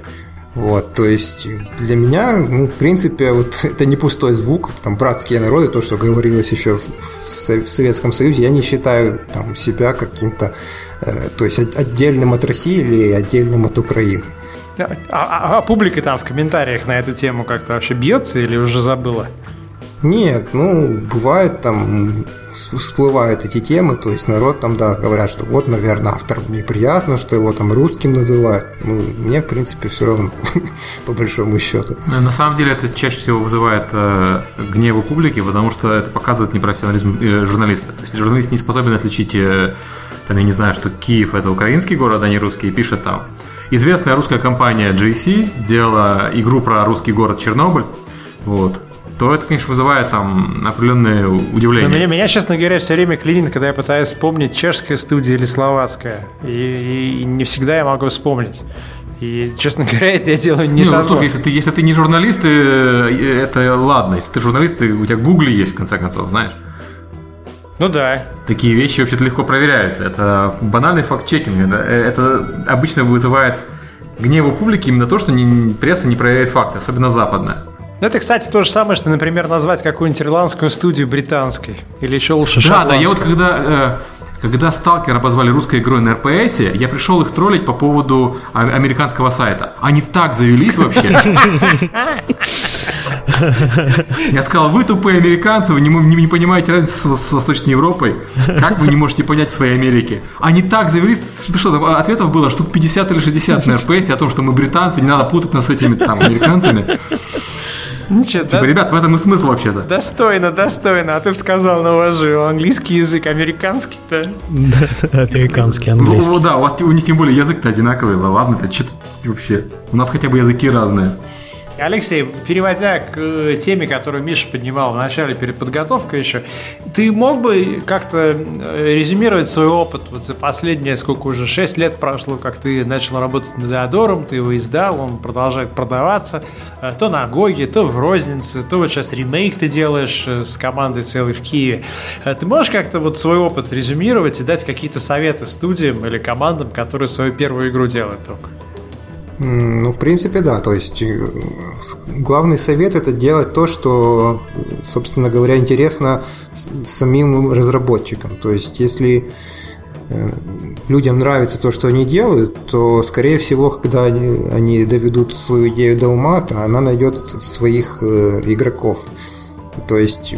Вот, то есть для меня, ну, в принципе, вот это не пустой звук, там братские народы, то, что говорилось еще в Советском Союзе, я не считаю там себя каким-то, то есть отдельным от России или отдельным от Украины. А публика там в комментариях на эту тему как-то вообще бьется или уже забыла? Нет, ну, бывает там, всплывают эти темы, то есть народ там, да, говорят, что вот, наверное, автор неприятно, что его там русским называют. Ну, мне, в принципе, все равно, по большому счету. На самом деле это чаще всего вызывает гнев у публики, потому что это показывает непрофессионализм журналиста. То есть журналист не способен отличить, там, я не знаю, что Киев — это украинский город, а не русский, и пишет там. Известная русская компания GSC сделала игру про русский город Чернобыль, вот. То это, конечно, вызывает там определенное удивление. Но меня, честно говоря, все время клинит, когда я пытаюсь вспомнить, чешская студия или словацкая. И не всегда я могу вспомнить. И, честно говоря, это я делаю не со зла. Если ты не журналист, это ладно. Если ты журналист, у тебя гугли есть, в конце концов, знаешь. Ну да. Такие вещи вообще-то легко проверяются. Это банальный факт-чекинг. Это обычно вызывает гнев у публики именно то, что пресса не проверяет факты, особенно западная. Ну, это, кстати, то же самое, что, например, назвать какую-нибудь ирландскую студию британской. Или еще лучше шотландскую. Да, я вот когда Сталкер обозвали русской игрой на РПСе, я пришел их троллить по поводу американского сайта. Они так завелись вообще. Я сказал, вы тупые американцы, вы не понимаете разницу с Восточной Европой. Как вы не можете понять в своей Америке? Они так завелись, что ответов было штук 50 или 60 на РПСе о том, что мы британцы, не надо путать нас с этими там американцами. Ничего, типа, да? Ребят, в этом и смысл вообще-то. Достойно, а ты бы сказал, навожу английский язык, американский-то. Американский, английский. Ну да, у них тем более язык-то одинаковый, ладно-то, что-то вообще. У нас хотя бы языки разные. Алексей, переводя к теме, которую Миша поднимал в начале перед подготовкой еще, ты мог бы как-то резюмировать свой опыт вот за последние, сколько уже, 6 лет прошло, как ты начал работать над Эадором, ты его издал, он продолжает продаваться, то на Гоге, то в рознице, то вот сейчас ремейк ты делаешь с командой целой в Киеве. Ты можешь как-то вот свой опыт резюмировать и дать какие-то советы студиям или командам, которые свою первую игру делают только? Ну, в принципе, да. То есть главный совет — это делать то, что, собственно говоря, интересно самим разработчикам. То есть если людям нравится то, что они делают, то, скорее всего, когда они доведут свою идею до ума, то она найдет своих игроков. То есть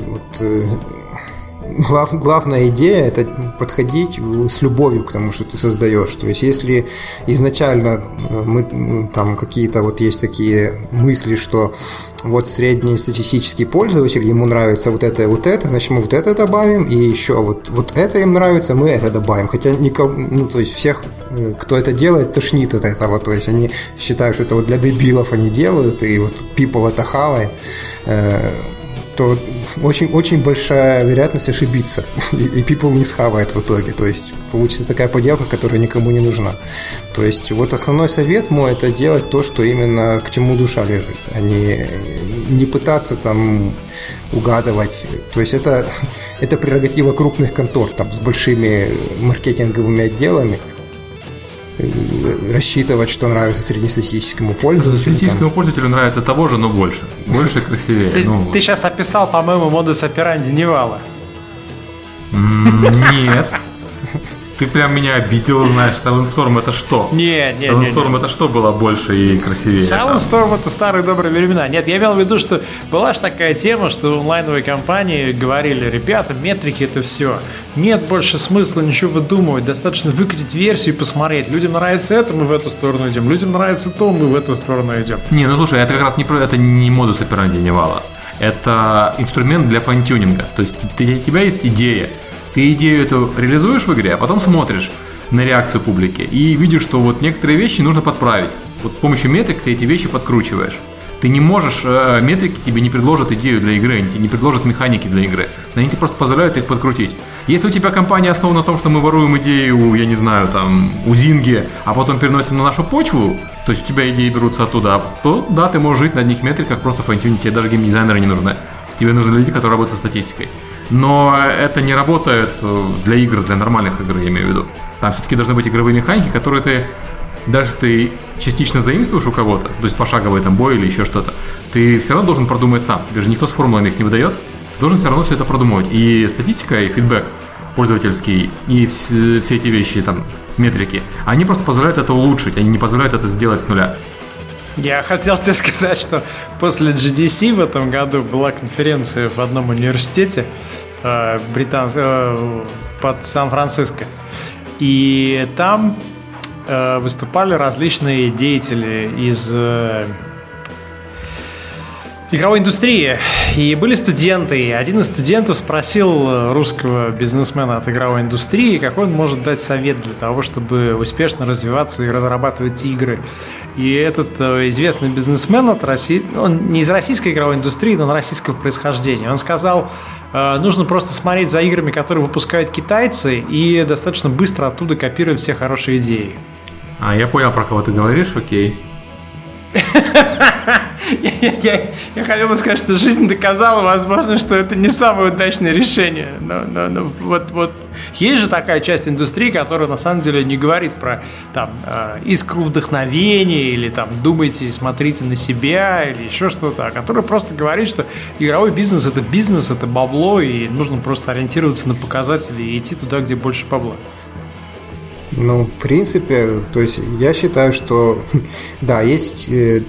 главная идея — это подходить с любовью к тому, что ты создаешь. То есть если изначально мы, там какие-то вот есть такие мысли, что вот средний статистический пользователь, ему нравится вот это, значит мы вот это добавим, и еще вот это им нравится, мы это добавим. Хотя никого, ну то есть всех, кто это делает, тошнит от этого. То есть они считают, что это вот для дебилов они делают, и вот people это хавает. То очень-очень большая вероятность ошибиться, и people не схавает в итоге, то есть получится такая поделка, которая никому не нужна. То есть вот основной совет мой — это делать то, что именно к чему душа лежит, а не пытаться там угадывать. То есть это прерогатива крупных контор там, с большими маркетинговыми отделами, рассчитывать, что нравится среднестатистическому пользователю. Среднестатистическому пользователю нравится того же, но больше. Больше, красивее. Ты сейчас описал, по-моему, модус операнди Нивала. Нет. Ты прям меня обидел, знаешь. Silent Storm — это что? Нет. Silent Storm — это что было больше и красивее? Silent Storm — это старые добрые времена. Нет, я имел в виду, что была же такая тема, что онлайновые компании говорили: ребята, метрики — это все. Нет больше смысла ничего выдумывать. Достаточно выкатить версию и посмотреть. Людям нравится это, мы в эту сторону идем. Людям нравится то, мы в эту сторону идем. Не, ну слушай, это как раз не модус операнди Нивала. Это инструмент для файн-тюнинга. То есть у тебя есть идея. Ты идею эту реализуешь в игре, а потом смотришь на реакцию публики и видишь, что вот некоторые вещи нужно подправить. Вот с помощью метрик ты эти вещи подкручиваешь. Ты не можешь, метрики тебе не предложат идею для игры, они тебе не предложат механики для игры. Они тебе просто позволяют их подкрутить. Если у тебя компания основана на том, что мы воруем идею, я не знаю, там, у Зинги, а потом переносим на нашу почву, то есть у тебя идеи берутся оттуда, то да, ты можешь жить на одних метриках, просто файн-тюнить, тебе даже геймдизайнеры не нужны. Тебе нужны люди, которые работают со статистикой. Но это не работает для игр, для нормальных игр, я имею в виду. Там все-таки должны быть игровые механики, которые ты частично заимствуешь у кого-то, то есть пошаговый там бой или еще что-то, ты все равно должен продумать сам. Тебе же никто с формулами их не выдает. Ты должен все равно все это продумывать. И статистика, и фидбэк пользовательский, и все эти вещи, там, метрики, они просто позволяют это улучшить, они не позволяют это сделать с нуля. Я хотел тебе сказать, что после GDC в этом году была конференция в одном университете под Сан-Франциско. И там выступали различные деятели из игровой индустрии. И были студенты. Один из студентов спросил русского бизнесмена от игровой индустрии, какой он может дать совет для того, чтобы успешно развиваться и разрабатывать игры. И этот известный бизнесмен от России, он не из российской игровой индустрии, но он российского происхождения. Он сказал: нужно просто смотреть за играми, которые выпускают китайцы, и достаточно быстро оттуда копировать все хорошие идеи. А, я понял, про кого ты говоришь, окей. Я хотел бы сказать, что жизнь доказала, возможно, что это не самое удачное решение. Но вот. Есть же такая часть индустрии, которая на самом деле не говорит про там, искру вдохновения, или там думайте, смотрите на себя, или еще что-то, а которая просто говорит, что игровой бизнес, это бабло, и нужно просто ориентироваться на показатели и идти туда, где больше бабла. Ну, в принципе, то есть я считаю, что да, есть две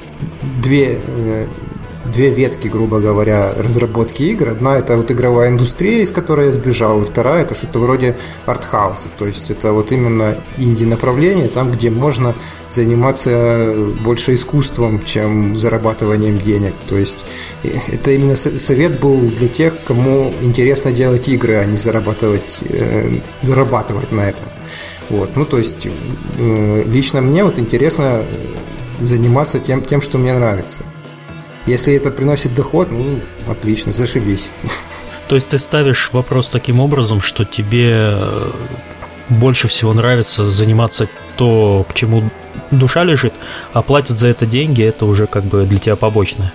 ветки, грубо говоря, разработки игр. Одна — это вот игровая индустрия, из которой я сбежал, и вторая — это что-то вроде артхауса. То есть это вот именно инди-направление, там, где можно заниматься больше искусством, чем зарабатыванием денег. То есть это именно совет был для тех, кому интересно делать игры, а не зарабатывать на этом. Вот. Ну, то есть лично мне вот интересно заниматься тем, что мне нравится. Если это приносит доход, ну, отлично, зашибись. То есть ты ставишь вопрос таким образом, что тебе больше всего нравится заниматься то, к чему душа лежит, а платят за это деньги, это уже как бы для тебя побочное.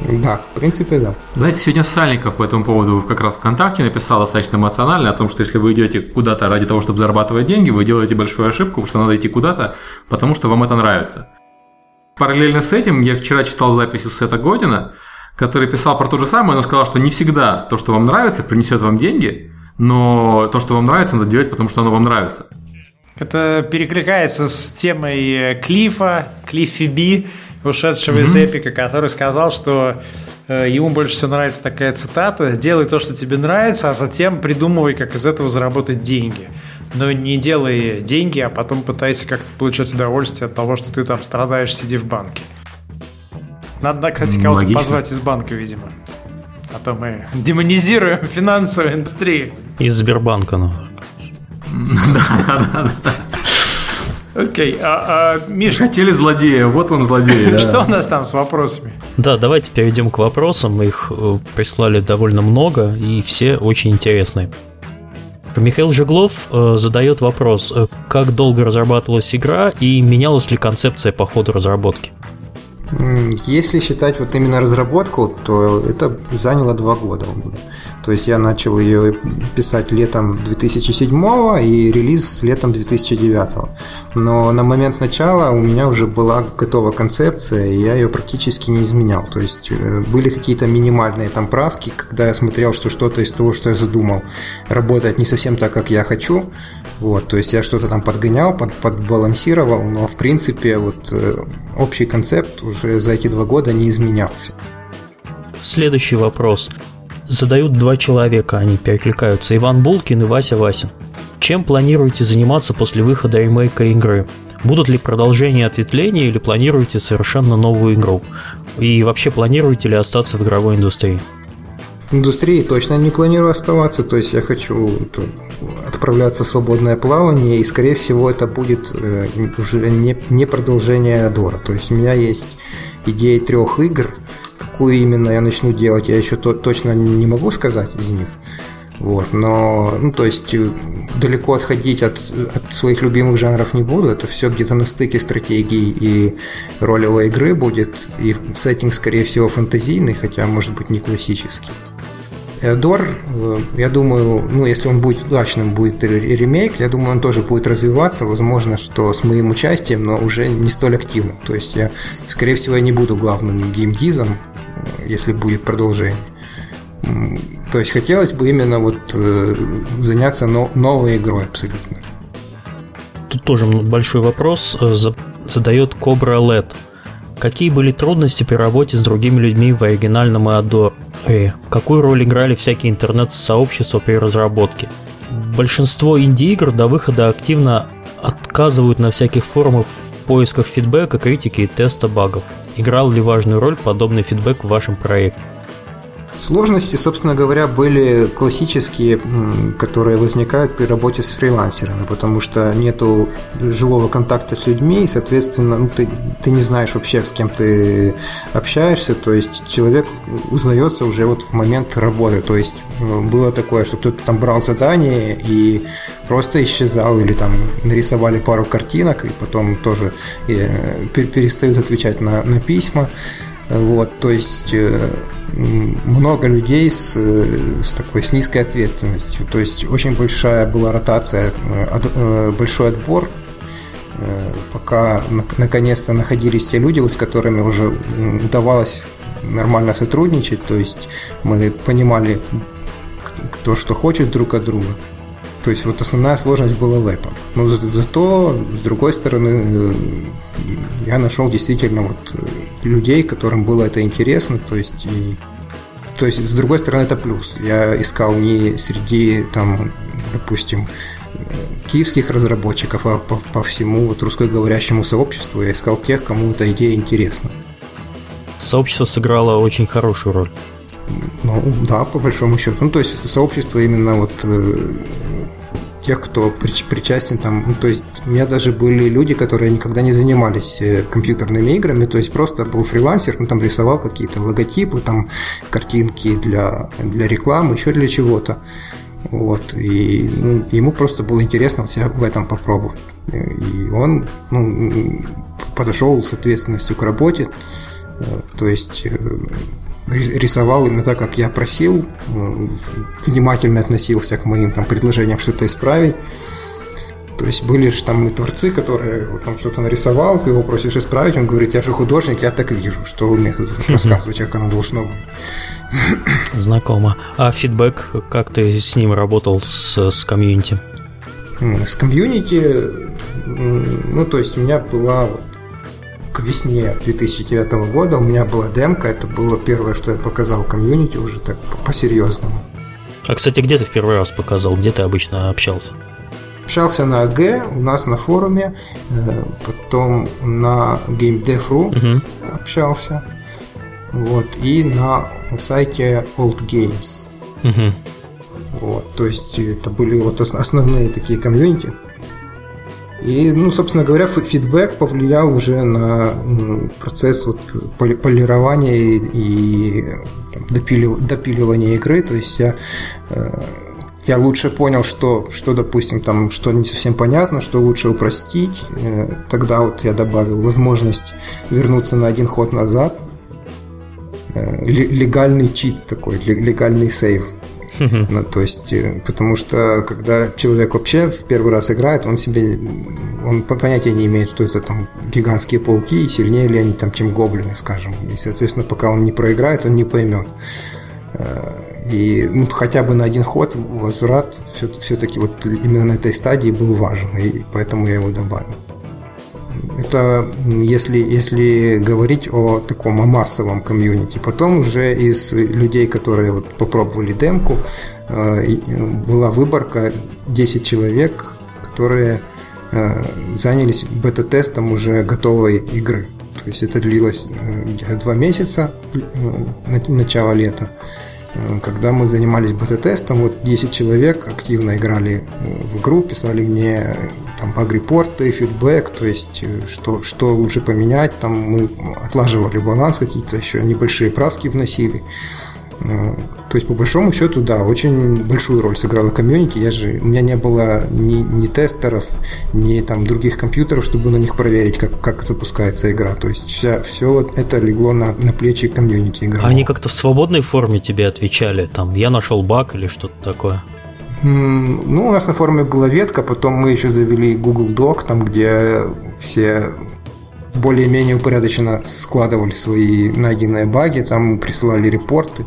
Да, в принципе, да. Знаете, сегодня Сальников по этому поводу как раз ВКонтакте написал достаточно эмоционально о том, что если вы идете куда-то ради того, чтобы зарабатывать деньги, вы делаете большую ошибку, потому что надо идти куда-то, потому что вам это нравится. Параллельно с этим я вчера читал запись у Сета Година, который писал про то же самое, но сказал, что не всегда то, что вам нравится, принесет вам деньги, но то, что вам нравится, надо делать, потому что оно вам нравится. Это перекликается с темой Клиффи Би, ушедшего из Эпика, который сказал, что ему больше всего нравится такая цитата: «Делай то, что тебе нравится, а затем придумывай, как из этого заработать деньги. Но не делай деньги, а потом пытайся как-то получать удовольствие от того, что ты там страдаешь, сиди в банке». Надо, кстати, кого-то позвать из банка, видимо. А то мы демонизируем финансовую индустрию. Из Сбербанка, ну. Окей, Миша... Хотели злодея, вот он злодей. Что у нас там с вопросами? Да, давайте перейдем к вопросам. Их прислали довольно много, и все очень интересные. Михаил Жеглов задает вопрос: как долго разрабатывалась игра и менялась ли концепция по ходу разработки? Если считать вот именно разработку, то это заняло 2 года. То есть я начал ее писать летом 2007 и релиз летом 2009. Но на момент начала у меня уже была готова концепция, и я ее практически не изменял. То есть были какие-то минимальные там правки, когда я смотрел, что что-то из того, что я задумал, работает не совсем так, как я хочу. Вот, то есть я что-то там подгонял, подбалансировал, но в принципе вот общий концепт уже за эти 2 года не изменялся. Следующий вопрос. Задают 2 человека, они перекликаются. Иван Булкин и Вася Васин. Чем планируете заниматься после выхода ремейка игры? Будут ли продолжения ответвления или планируете совершенно новую игру? И вообще планируете ли остаться в игровой индустрии? В индустрии точно не планирую оставаться, то есть я хочу отправляться в свободное плавание, и, скорее всего, это будет уже не продолжение Эадора. То есть у меня есть идеи 3 игр, какую именно я начну делать, я еще точно не могу сказать из них. Вот, но, то есть далеко отходить от своих любимых жанров не буду. Это все где-то на стыке стратегии и ролевой игры будет. И сеттинг, скорее всего, фэнтезийный, хотя, может быть, не классический. Эадор, я думаю, если он будет удачным, будет ремейк, я думаю, он тоже будет развиваться, возможно, что с моим участием, но уже не столь активным. То есть я, скорее всего, не буду главным геймдизом, если будет продолжение. То есть хотелось бы именно заняться новой игрой абсолютно. Тут тоже большой вопрос задает Кобра Лед. Какие были трудности при работе с другими людьми в оригинальном Эадоре? Какую роль играли всякие интернет-сообщества при разработке? Большинство инди-игр до выхода активно отказывают на всяких форумах в поисках фидбэка, критики и теста багов. Играл ли важную роль подобный фидбэк в вашем проекте? Сложности, собственно говоря, были классические, которые возникают при работе с фрилансерами, потому что нету живого контакта с людьми, и, соответственно, ты не знаешь вообще, с кем ты общаешься, то есть человек узнается уже в момент работы, то есть было такое, что кто-то там брал задание и просто исчезал, или там нарисовали пару картинок, и потом тоже перестают отвечать на письма. Вот, то есть много людей с низкой ответственностью. То есть очень большая была ротация, большой отбор, пока наконец-то находились те люди, с которыми уже удавалось нормально сотрудничать. То есть мы понимали, кто что хочет друг от друга. То есть основная сложность была в этом. Но зато, с другой стороны, я нашел действительно людей, которым было это интересно. То есть, с другой стороны, это плюс. Я искал не среди, допустим, киевских разработчиков, а по всему русскоговорящему сообществу. Я искал тех, кому эта идея интересна. Сообщество сыграло очень хорошую роль. Да, по большому счету. То есть сообщество именно тех, кто причастен там, то есть у меня даже были люди, которые никогда не занимались компьютерными играми, то есть просто был фрилансер, он там рисовал какие-то логотипы, там картинки для рекламы, еще для чего-то. Вот, и ему просто было интересно себя в этом попробовать. И он подошел с ответственностью к работе, то есть рисовал именно так, как я просил, внимательно относился к моим предложениям что-то исправить. То есть были же там и творцы, которые он что-то нарисовал, его просишь исправить, он говорит: я же художник, я так вижу, что мне тут рассказывать, как оно должно быть. Знакомо. А фидбэк, как ты с ним работал, с комьюнити? С комьюнити, ну, то есть у меня была вот к весне 2009 года у меня была демка, это было первое, что я показал комьюнити уже так по-серьезному. А, кстати, где ты в первый раз показал, где ты обычно общался? Общался на АГ, у нас на форуме, потом на GameDev.ru общался, вот, и на сайте Old Games. Вот, то есть это были вот основные такие комьюнити. И, ну, собственно говоря, фидбэк повлиял уже на процесс вот полирования и там, допиливания игры. То есть я лучше понял, что, допустим, там, что не совсем понятно, что лучше упростить. Тогда вот я добавил возможность вернуться на один ход назад. Легальный чит такой, легальный сейв. Ну, то есть, потому что когда человек вообще в первый раз играет, он понятия не имеет, что это там гигантские пауки и сильнее ли они там, чем гоблины, скажем. И, соответственно, пока он не проиграет, он не поймет. И, ну, хотя бы на один ход возврат все-таки вот именно на этой стадии был важен, и поэтому я его добавил. Это если говорить о таком о массовом комьюнити. Потом уже из людей, которые вот попробовали демку, была выборка 10 человек, которые занялись бета-тестом уже готовой игры. То есть это длилось где-то 2 месяца, начало лета. Когда мы занимались бета-тестом, вот 10 человек активно играли в игру, писали мне там баг-репорты, фидбэк, то есть что лучше поменять, там мы отлаживали баланс, какие-то еще небольшие правки вносили. То есть по большому счету, да, очень большую роль сыграла комьюнити. У меня не было ни тестеров, ни там других компьютеров, чтобы на них проверить, как запускается игра. То есть все вот это легло на плечи комьюнити игрового. А они как-то в свободной форме тебе отвечали, там, я нашел баг или что-то такое? Ну, у нас на форуме была ветка, потом мы еще завели Google Doc, там, где все более-менее упорядоченно складывали свои найденные баги, там присылали репорты,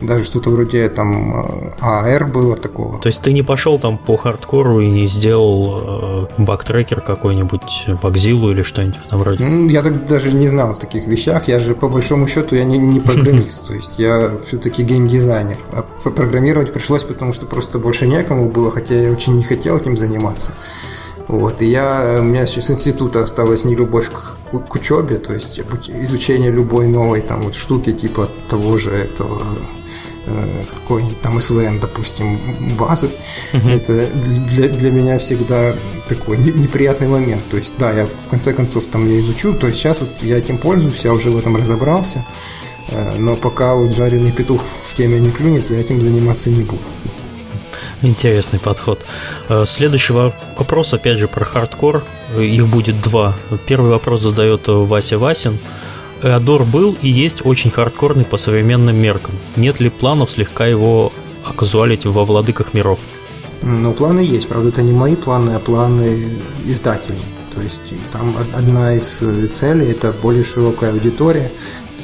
даже что-то вроде там AR было такого. То есть ты не пошел там по хардкору и не сделал баг-трекер какой-нибудь, багзилу или что-нибудь в этом роде? Ну, я так даже не знал о таких вещах, я же по большому счету я не программист, то есть я все-таки геймдизайнер, а программировать пришлось, потому что просто больше некому было, хотя я очень не хотел этим заниматься. Вот, и у меня сейчас с института осталась нелюбовь к учебе, то есть изучение любой новой там вот штуки, типа того же этого какой-нибудь там СВН, допустим, базы, это для меня всегда такой неприятный момент. То есть, да, я в конце концов там я изучу, то есть сейчас вот я этим пользуюсь, я уже в этом разобрался, но пока вот жареный петух в теме не клюнет, я этим заниматься не буду. Интересный подход. Следующий вопрос, опять же, про хардкор. Их будет 2. Первый вопрос задает Вася Васин. Эадор был и есть очень хардкорный по современным меркам. Нет ли планов слегка его оказуалить во владыках миров? Ну, планы есть. Правда, это не мои планы, а планы издателей. То есть там одна из целей – это более широкая аудитория.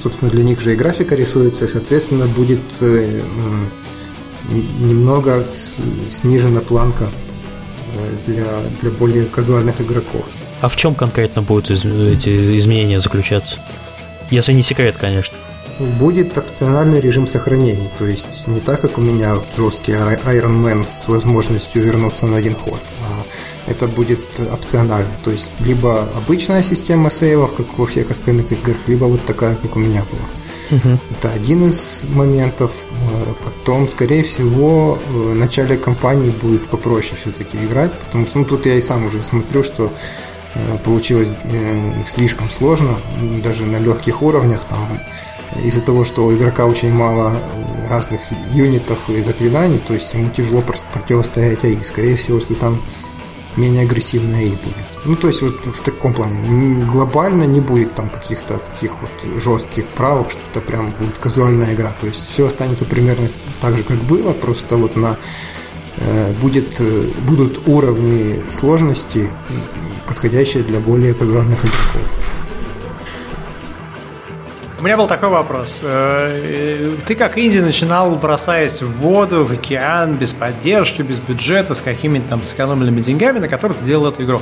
Собственно, для них же и графика рисуется, и, соответственно, будет немного снижена планка для более казуальных игроков. А в чем конкретно будут эти изменения заключаться? Если не секрет, конечно. Будет опциональный режим сохранений, то есть не так, как у меня жесткий Iron Man с возможностью вернуться на один ход, а это будет опционально, то есть либо обычная система сейвов, как во всех остальных играх, либо вот такая, как у меня была. Это один из моментов. Потом, скорее всего, в начале кампании будет попроще все-таки играть, потому что, ну, тут я и сам уже смотрю, что получилось слишком сложно, даже на легких уровнях, там, из-за того, что у игрока очень мало разных юнитов и заклинаний, то есть ему тяжело противостоять АИ. Скорее всего, что там менее агрессивная АИ будет. Ну, то есть вот в таком плане. Глобально не будет там каких-то таких вот жестких правок, что-то прям будет казуальная игра. То есть все останется примерно так же, как было, просто вот будут уровни сложности, подходящие для более казуальных игроков. У меня был такой вопрос. Ты как инди начинал, бросаясь в воду, в океан, без поддержки, без бюджета, с какими-то там сэкономленными деньгами, на которых ты делал эту игру.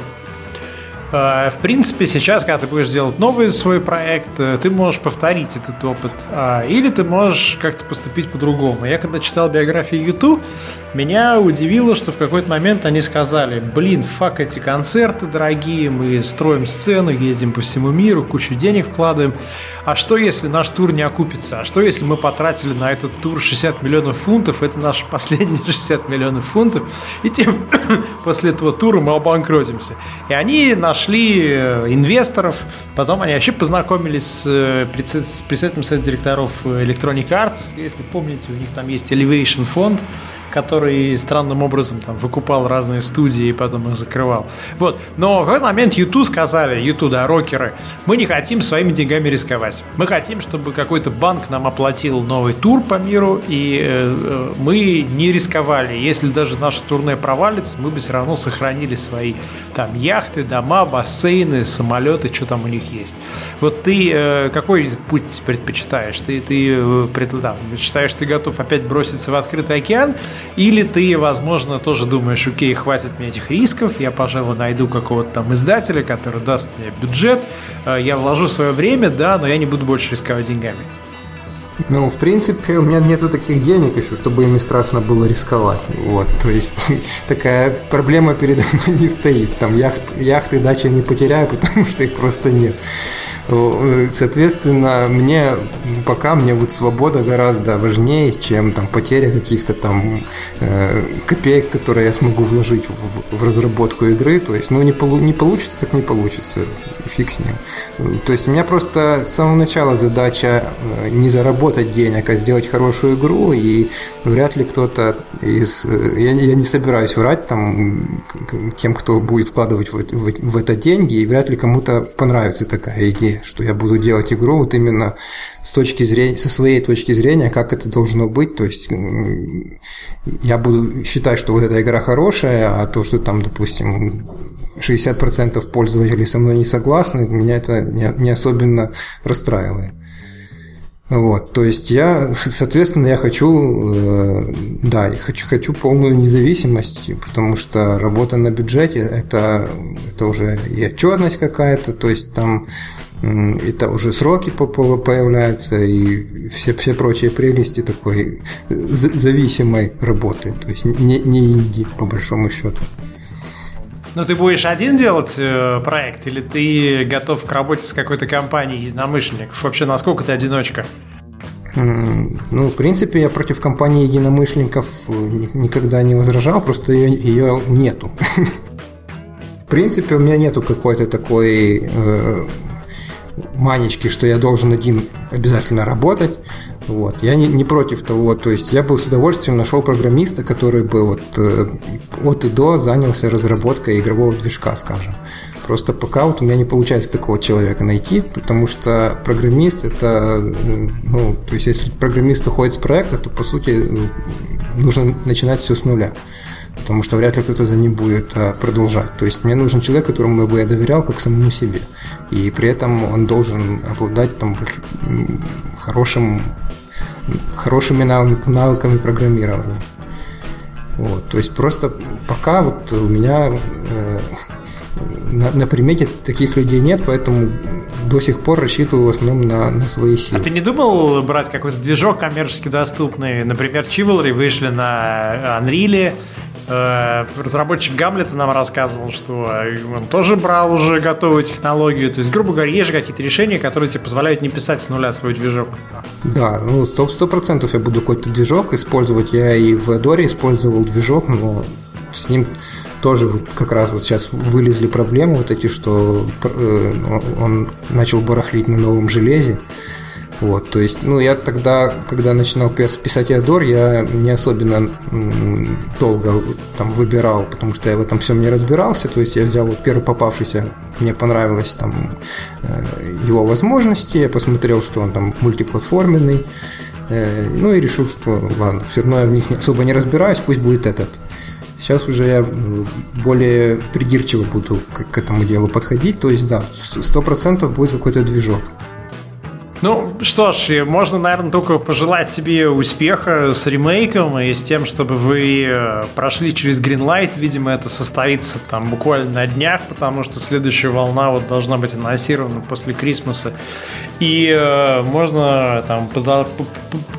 В принципе, сейчас, когда ты будешь делать новый свой проект, ты можешь повторить этот опыт, или ты можешь как-то поступить по-другому. Я когда читал биографии YouTube, меня удивило, что в какой-то момент они сказали: блин, фак эти концерты дорогие, мы строим сцену, ездим по всему миру, кучу денег вкладываем. А что, если наш тур не окупится? А что, если мы потратили на этот тур 60 миллионов фунтов, это наши последние 60 миллионов фунтов, и тем после этого тура мы обанкротимся. И они нашли инвесторов, потом они вообще познакомились с председателем совета директоров Electronic Arts. Если помните, у них там есть Elevation фонд, который странным образом там выкупал разные студии и потом их закрывал. Вот. Но в этот момент U2 сказали, U2, да, рокеры: мы не хотим своими деньгами рисковать. Мы хотим, чтобы какой-то банк нам оплатил новый тур по миру, и мы не рисковали. Если даже наше турне провалится, мы бы все равно сохранили свои там яхты, дома, бассейны, самолеты, что там у них есть. Вот ты какой путь предпочитаешь? Предпочитаешь, ты готов опять броситься в открытый океан? Или ты, возможно, тоже думаешь: окей, хватит мне этих рисков, я, пожалуй, найду какого-то там издателя, который даст мне бюджет, я вложу свое время, да, но я не буду больше рисковать деньгами. Ну, в принципе, у меня нету таких денег еще, чтобы ими страшно было рисковать. Вот, то есть такая проблема передо мной не стоит. Там яхты, дачи я не потеряю, потому что их просто нет. Соответственно, мне вот свобода гораздо важнее, чем там потеря каких-то там копеек, которые я смогу вложить в разработку игры. То есть, ну, не получится, так не получится. Фиг с ним. То есть у меня просто с самого начала задача не заработать денег, а сделать хорошую игру. И вряд ли кто-то из... Я не собираюсь врать там тем, кто будет вкладывать в это деньги, и вряд ли кому-то понравится такая идея, что я буду делать игру вот именно с точки зрения, со своей точки зрения, как это должно быть. То есть я буду считать, что вот эта игра хорошая, а то, что там, допустим, 60% пользователей со мной не согласны, меня это не особенно расстраивает. Вот, то есть я хочу полную независимость, потому что работа на бюджете это уже и отчетность какая-то, то есть там это уже сроки появляются и все прочие прелести такой зависимой работы, то есть не инди по большому счету. Но ты будешь один делать проект, или ты готов к работе с какой-то компанией единомышленников? Вообще, насколько ты одиночка? Ну, в принципе, я против компании единомышленников никогда не возражал, просто ее нету. В принципе, у меня нету какой-то такой манечки, что я должен один обязательно работать. Вот. Я не против того, то есть я бы с удовольствием нашел программиста, который бы от и до занялся разработкой игрового движка, скажем. Просто пока вот у меня не получается такого человека найти, потому что программист то есть если программист уходит с проекта, то по сути нужно начинать все с нуля, потому что вряд ли кто-то за ним будет продолжать. То есть мне нужен человек, которому бы я доверял как самому себе, и при этом он должен обладать там хорошими навыками программирования. Вот, то есть просто пока вот у меня на примете таких людей нет, поэтому до сих пор рассчитываю в основном на свои силы. А ты не думал брать какой-то движок коммерчески доступный? Например, Chivalry вышли на Unreal. Разработчик Гамлета нам рассказывал, что он тоже брал уже готовую технологию. То есть, грубо говоря, есть же какие-то решения, которые тебе позволяют не писать с нуля свой движок. Да, 100% я буду какой-то движок использовать. Я и в Эадоре использовал движок, но с ним тоже вот как раз вот сейчас вылезли проблемы вот эти, что он начал барахлить на новом железе. Вот, то есть, я тогда, когда начинал писать Эадор, я не особенно долго там выбирал, потому что я в этом всем не разбирался. То есть я взял первый попавшийся, мне понравилось там его возможности, я посмотрел, что он там мультиплатформенный, и решил, что ладно, все равно я в них особо не разбираюсь, пусть будет этот. Сейчас уже я более придирчиво буду к этому делу подходить, то есть да, 100% будет какой-то движок. Ну, что ж, можно, наверное, только пожелать себе успеха с ремейком и с тем, чтобы вы прошли через Greenlight. Видимо, это состоится там буквально на днях, потому что следующая волна вот должна быть анонсирована после Крисмаса. И можно там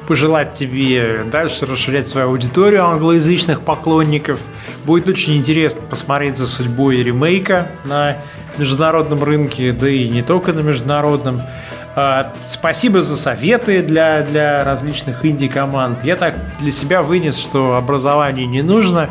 пожелать тебе дальше расширять свою аудиторию англоязычных поклонников. Будет очень интересно посмотреть за судьбой ремейка на международном рынке, да и не только на международном. Спасибо за советы для различных инди-команд. Я так для себя вынес, что образование не нужно,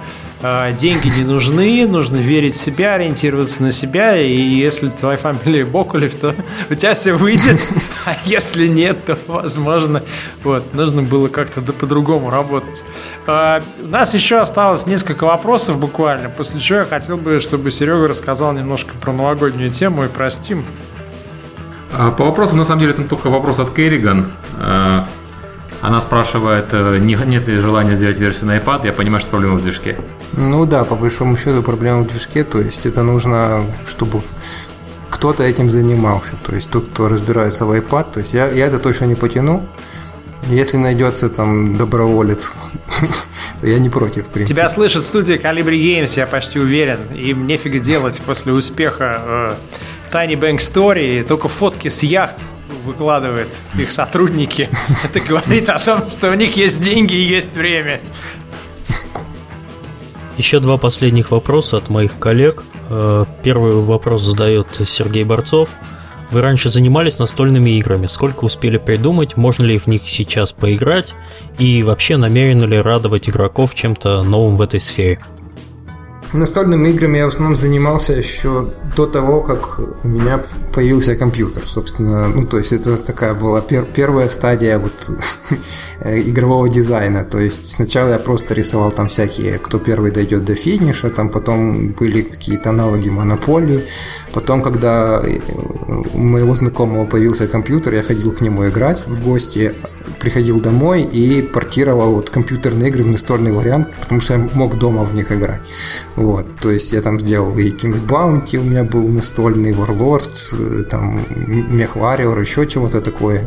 деньги не нужны, нужно верить в себя, ориентироваться на себя. И если твоя фамилия Бокулев, то у тебя все выйдет. А если нет, то, возможно, вот, нужно было как-то по-другому работать. У нас еще осталось несколько вопросов буквально, после чего я хотел бы, чтобы Серега рассказал немножко про новогоднюю тему и про Steam. По вопросу, на самом деле, там только вопрос от Керриган. Она спрашивает, нет ли желания сделать версию на iPad. Я понимаю, что проблема в движке. Ну да, по большому счету проблема в движке. То есть это нужно, чтобы кто-то этим занимался. То есть тот, кто разбирается в iPad. То есть я это точно не потяну. Если найдется там доброволец, то я не против, в принципе. Тебя слышит студия Calibri Games, я почти уверен. Им нефига делать после успеха Tiny Bank Story, только фотки с яхт выкладывают их сотрудники. Это говорит о том, что у них есть деньги и есть время. Еще два последних вопроса от моих коллег. Первый вопрос задает Сергей Борцов. Вы раньше занимались настольными играми. Сколько успели придумать? Можно ли в них сейчас поиграть? И вообще намерены ли радовать игроков чем-то новым в этой сфере? Настольными играми я в основном занимался еще до того, как у меня появился компьютер, собственно. Ну, то есть это такая была первая стадия вот игрового дизайна. То есть сначала я просто рисовал там всякие, кто первый дойдет до финиша, там потом были какие-то аналоги монополии. Потом, когда у моего знакомого появился компьютер, я ходил к нему играть в гости, приходил домой и портировал вот компьютерные игры в настольный вариант, потому что я мог дома в них играть. Вот, то есть я там сделал и Kings Bounty, у меня был настольный Варлордс, там Мехвариор, еще чего-то такое.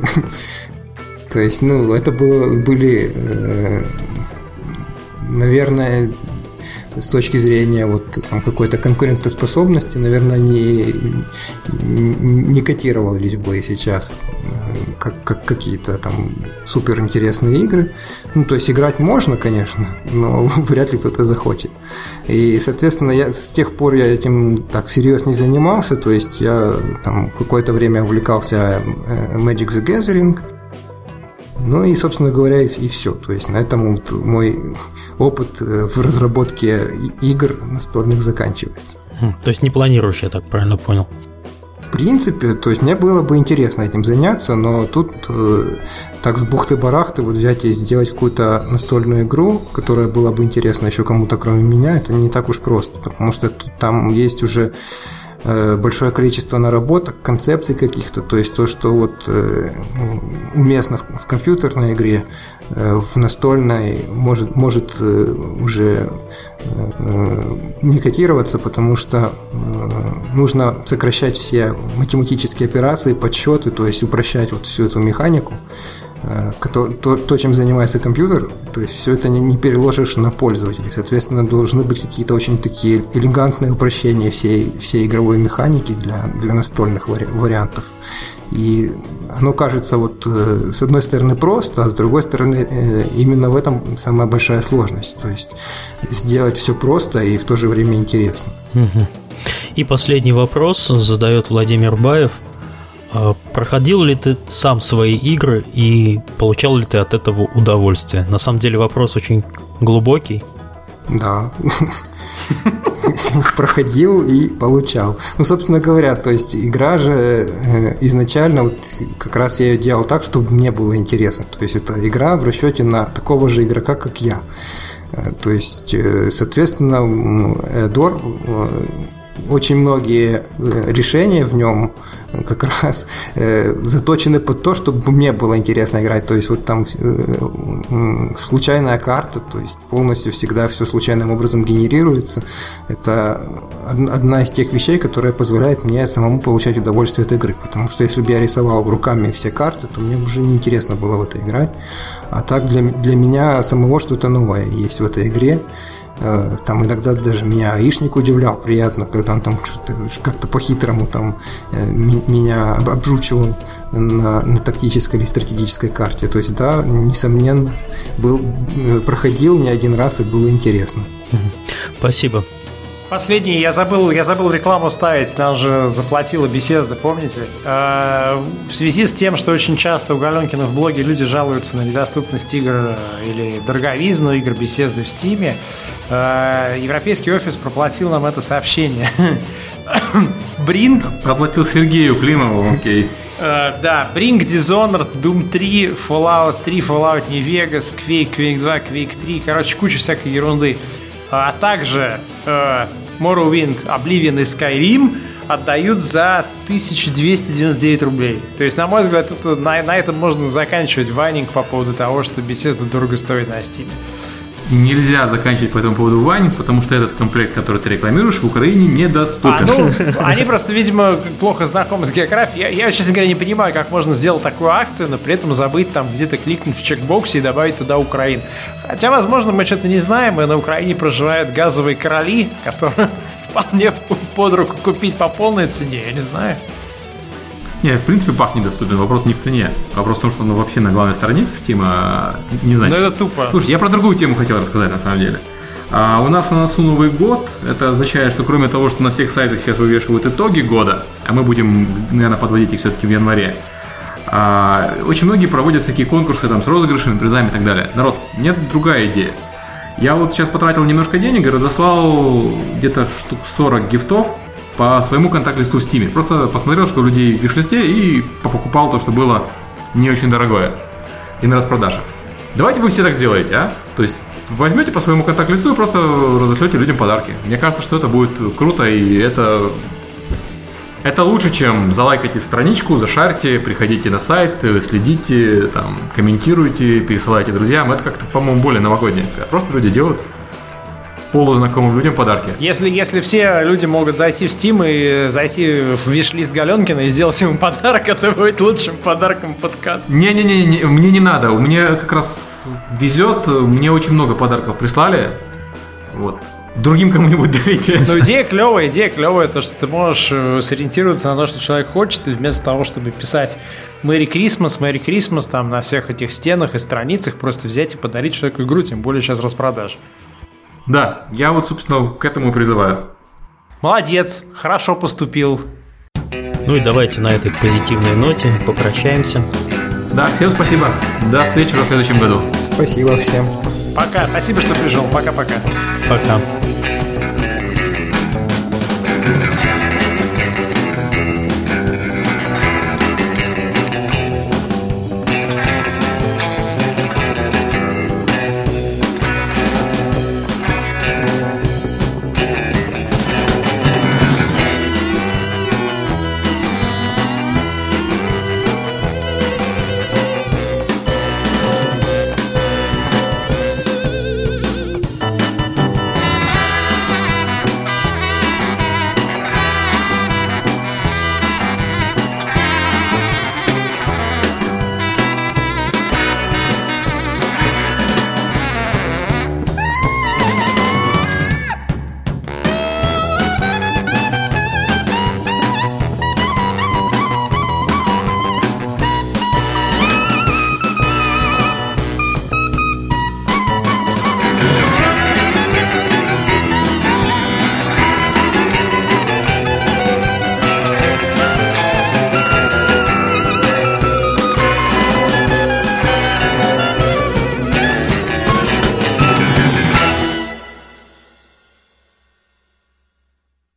То есть, ну, это были, наверное, с точки зрения вот там какой-то конкурентоспособности, наверное, не котировались бы сейчас как какие-то там суперинтересные игры. Ну, то есть играть можно, конечно, но вряд ли кто-то захочет. И, соответственно, с тех пор я этим так всерьез не занимался. То есть я там в какое-то время увлекался Magic the Gathering. Ну и, собственно говоря, и все. То есть на этом вот мой опыт в разработке игр настольных заканчивается. То есть не планируешь, я так правильно понял? В принципе, то есть мне было бы интересно этим заняться, но тут так с бухты-барахты вот взять и сделать какую-то настольную игру, которая была бы интересна еще кому-то, кроме меня, это не так уж просто, потому что там есть уже большое количество наработок, концепций каких-то, то есть то, что вот уместно в компьютерной игре, в настольной может уже не котироваться, потому что нужно сокращать все математические операции, подсчеты, то есть упрощать вот всю эту механику. То, чем занимается компьютер, то есть все это не переложишь на пользователей. Соответственно, должны быть какие-то очень такие элегантные упрощения всей игровой механики для настольных вариантов. И оно кажется вот с одной стороны просто, а с другой стороны именно в этом самая большая сложность. То есть сделать все просто и в то же время интересно. И последний вопрос задает Владимир Баев. Проходил ли ты сам свои игры и получал ли ты от этого удовольствие? На самом деле вопрос очень глубокий. Да. Проходил и получал. Ну, собственно говоря, то есть игра же изначально, вот как раз я ее делал так, чтобы мне было интересно. То есть это игра в расчете на такого же игрока, как я. То есть, соответственно, Эадор очень многие решения в нем как раз заточены под то, чтобы мне было интересно играть. То есть вот там случайная карта, то есть полностью всегда все случайным образом генерируется. Это одна из тех вещей, которая позволяет мне самому получать удовольствие от игры. Потому что если бы я рисовал руками все карты, то мне уже неинтересно было в это играть. А так для меня самого что-то новое есть в этой игре. Там иногда даже меня Аишник удивлял приятно, когда он там как-то по-хитрому там меня обжучивал на тактической или стратегической карте. То есть, да, несомненно, проходил не один раз и было интересно. Спасибо. Последний, я забыл рекламу ставить, нам же заплатила Bethesda, помните? В связи с тем, что очень часто у Галёнкина в блоге люди жалуются на недоступность игр или дороговизну игр Bethesda в Steam, европейский офис проплатил нам это сообщение. Brink проплатил Сергею Климову, окей. Да, Brink, Dishonored, Doom 3, Fallout 3, Fallout New Vegas, Quake, Quake 2, Quake 3, короче, куча всякой ерунды. А также Morrowind, Oblivion и Skyrim отдают за 1299 рублей. То есть, на мой взгляд, на этом можно заканчивать вайнинг по поводу того, что Bethesda дорого стоит на Steam. Нельзя заканчивать по этому поводу вайнинг, потому что этот комплект, который ты рекламируешь, в Украине недоступен. Они просто, видимо, плохо знакомы с географией. Я, честно говоря, не понимаю, как можно сделать такую акцию, но при этом забыть там где-то кликнуть в чекбоксе и добавить туда Украину. Хотя, возможно, мы что-то не знаем, и на Украине проживают газовые короли, которые вполне под руку купить по полной цене, я не знаю. Не, в принципе, пак недоступен. Вопрос не в цене. Вопрос в том, что он вообще на главной странице Steam не значится. Ну, это тупо. Слушай, я про другую тему хотел рассказать, на самом деле. У нас на носу Новый год. Это означает, что кроме того, что на всех сайтах сейчас вывешивают итоги года, а мы будем, наверное, подводить их все-таки в январе, очень многие проводят всякие конкурсы там с розыгрышами, призами и так далее. Народ, нет, другая идея. Я вот сейчас потратил немножко денег и разослал где-то штук 40 гифтов по своему контакт-листу в Стиме. Просто посмотрел, что у людей в виш-листе, и покупал то, что было не очень дорогое. И на распродажах. Давайте вы все так сделаете, а? То есть возьмете по своему контакт-листу и просто разошлете людям подарки. Мне кажется, что это будет круто, и это лучше, чем залайкайте страничку, зашарьте, приходите на сайт, следите, там, комментируйте, пересылайте друзьям. Это как-то, по-моему, более новогоднее. Просто люди делают полузнакомым людям подарки. Если все люди могут зайти в Steam и зайти в виш-лист Галёнкина и сделать ему подарок, это будет лучшим подарком подкаста. Не-не-не, мне не надо. У меня как раз везет. Мне очень много подарков прислали. Вот. Другим кому-нибудь дарите. Но идея клевая, то, что ты можешь сориентироваться на то, что человек хочет, и вместо того, чтобы писать Merry Christmas там на всех этих стенах и страницах, просто взять и подарить человеку игру, тем более сейчас распродаж. Да, я вот, собственно, к этому призываю. Молодец, хорошо поступил. Ну и давайте на этой позитивной ноте попрощаемся. Да, всем спасибо. До встречи в следующем году. Спасибо всем. Пока, спасибо, что пришел. Пока-пока. Пока.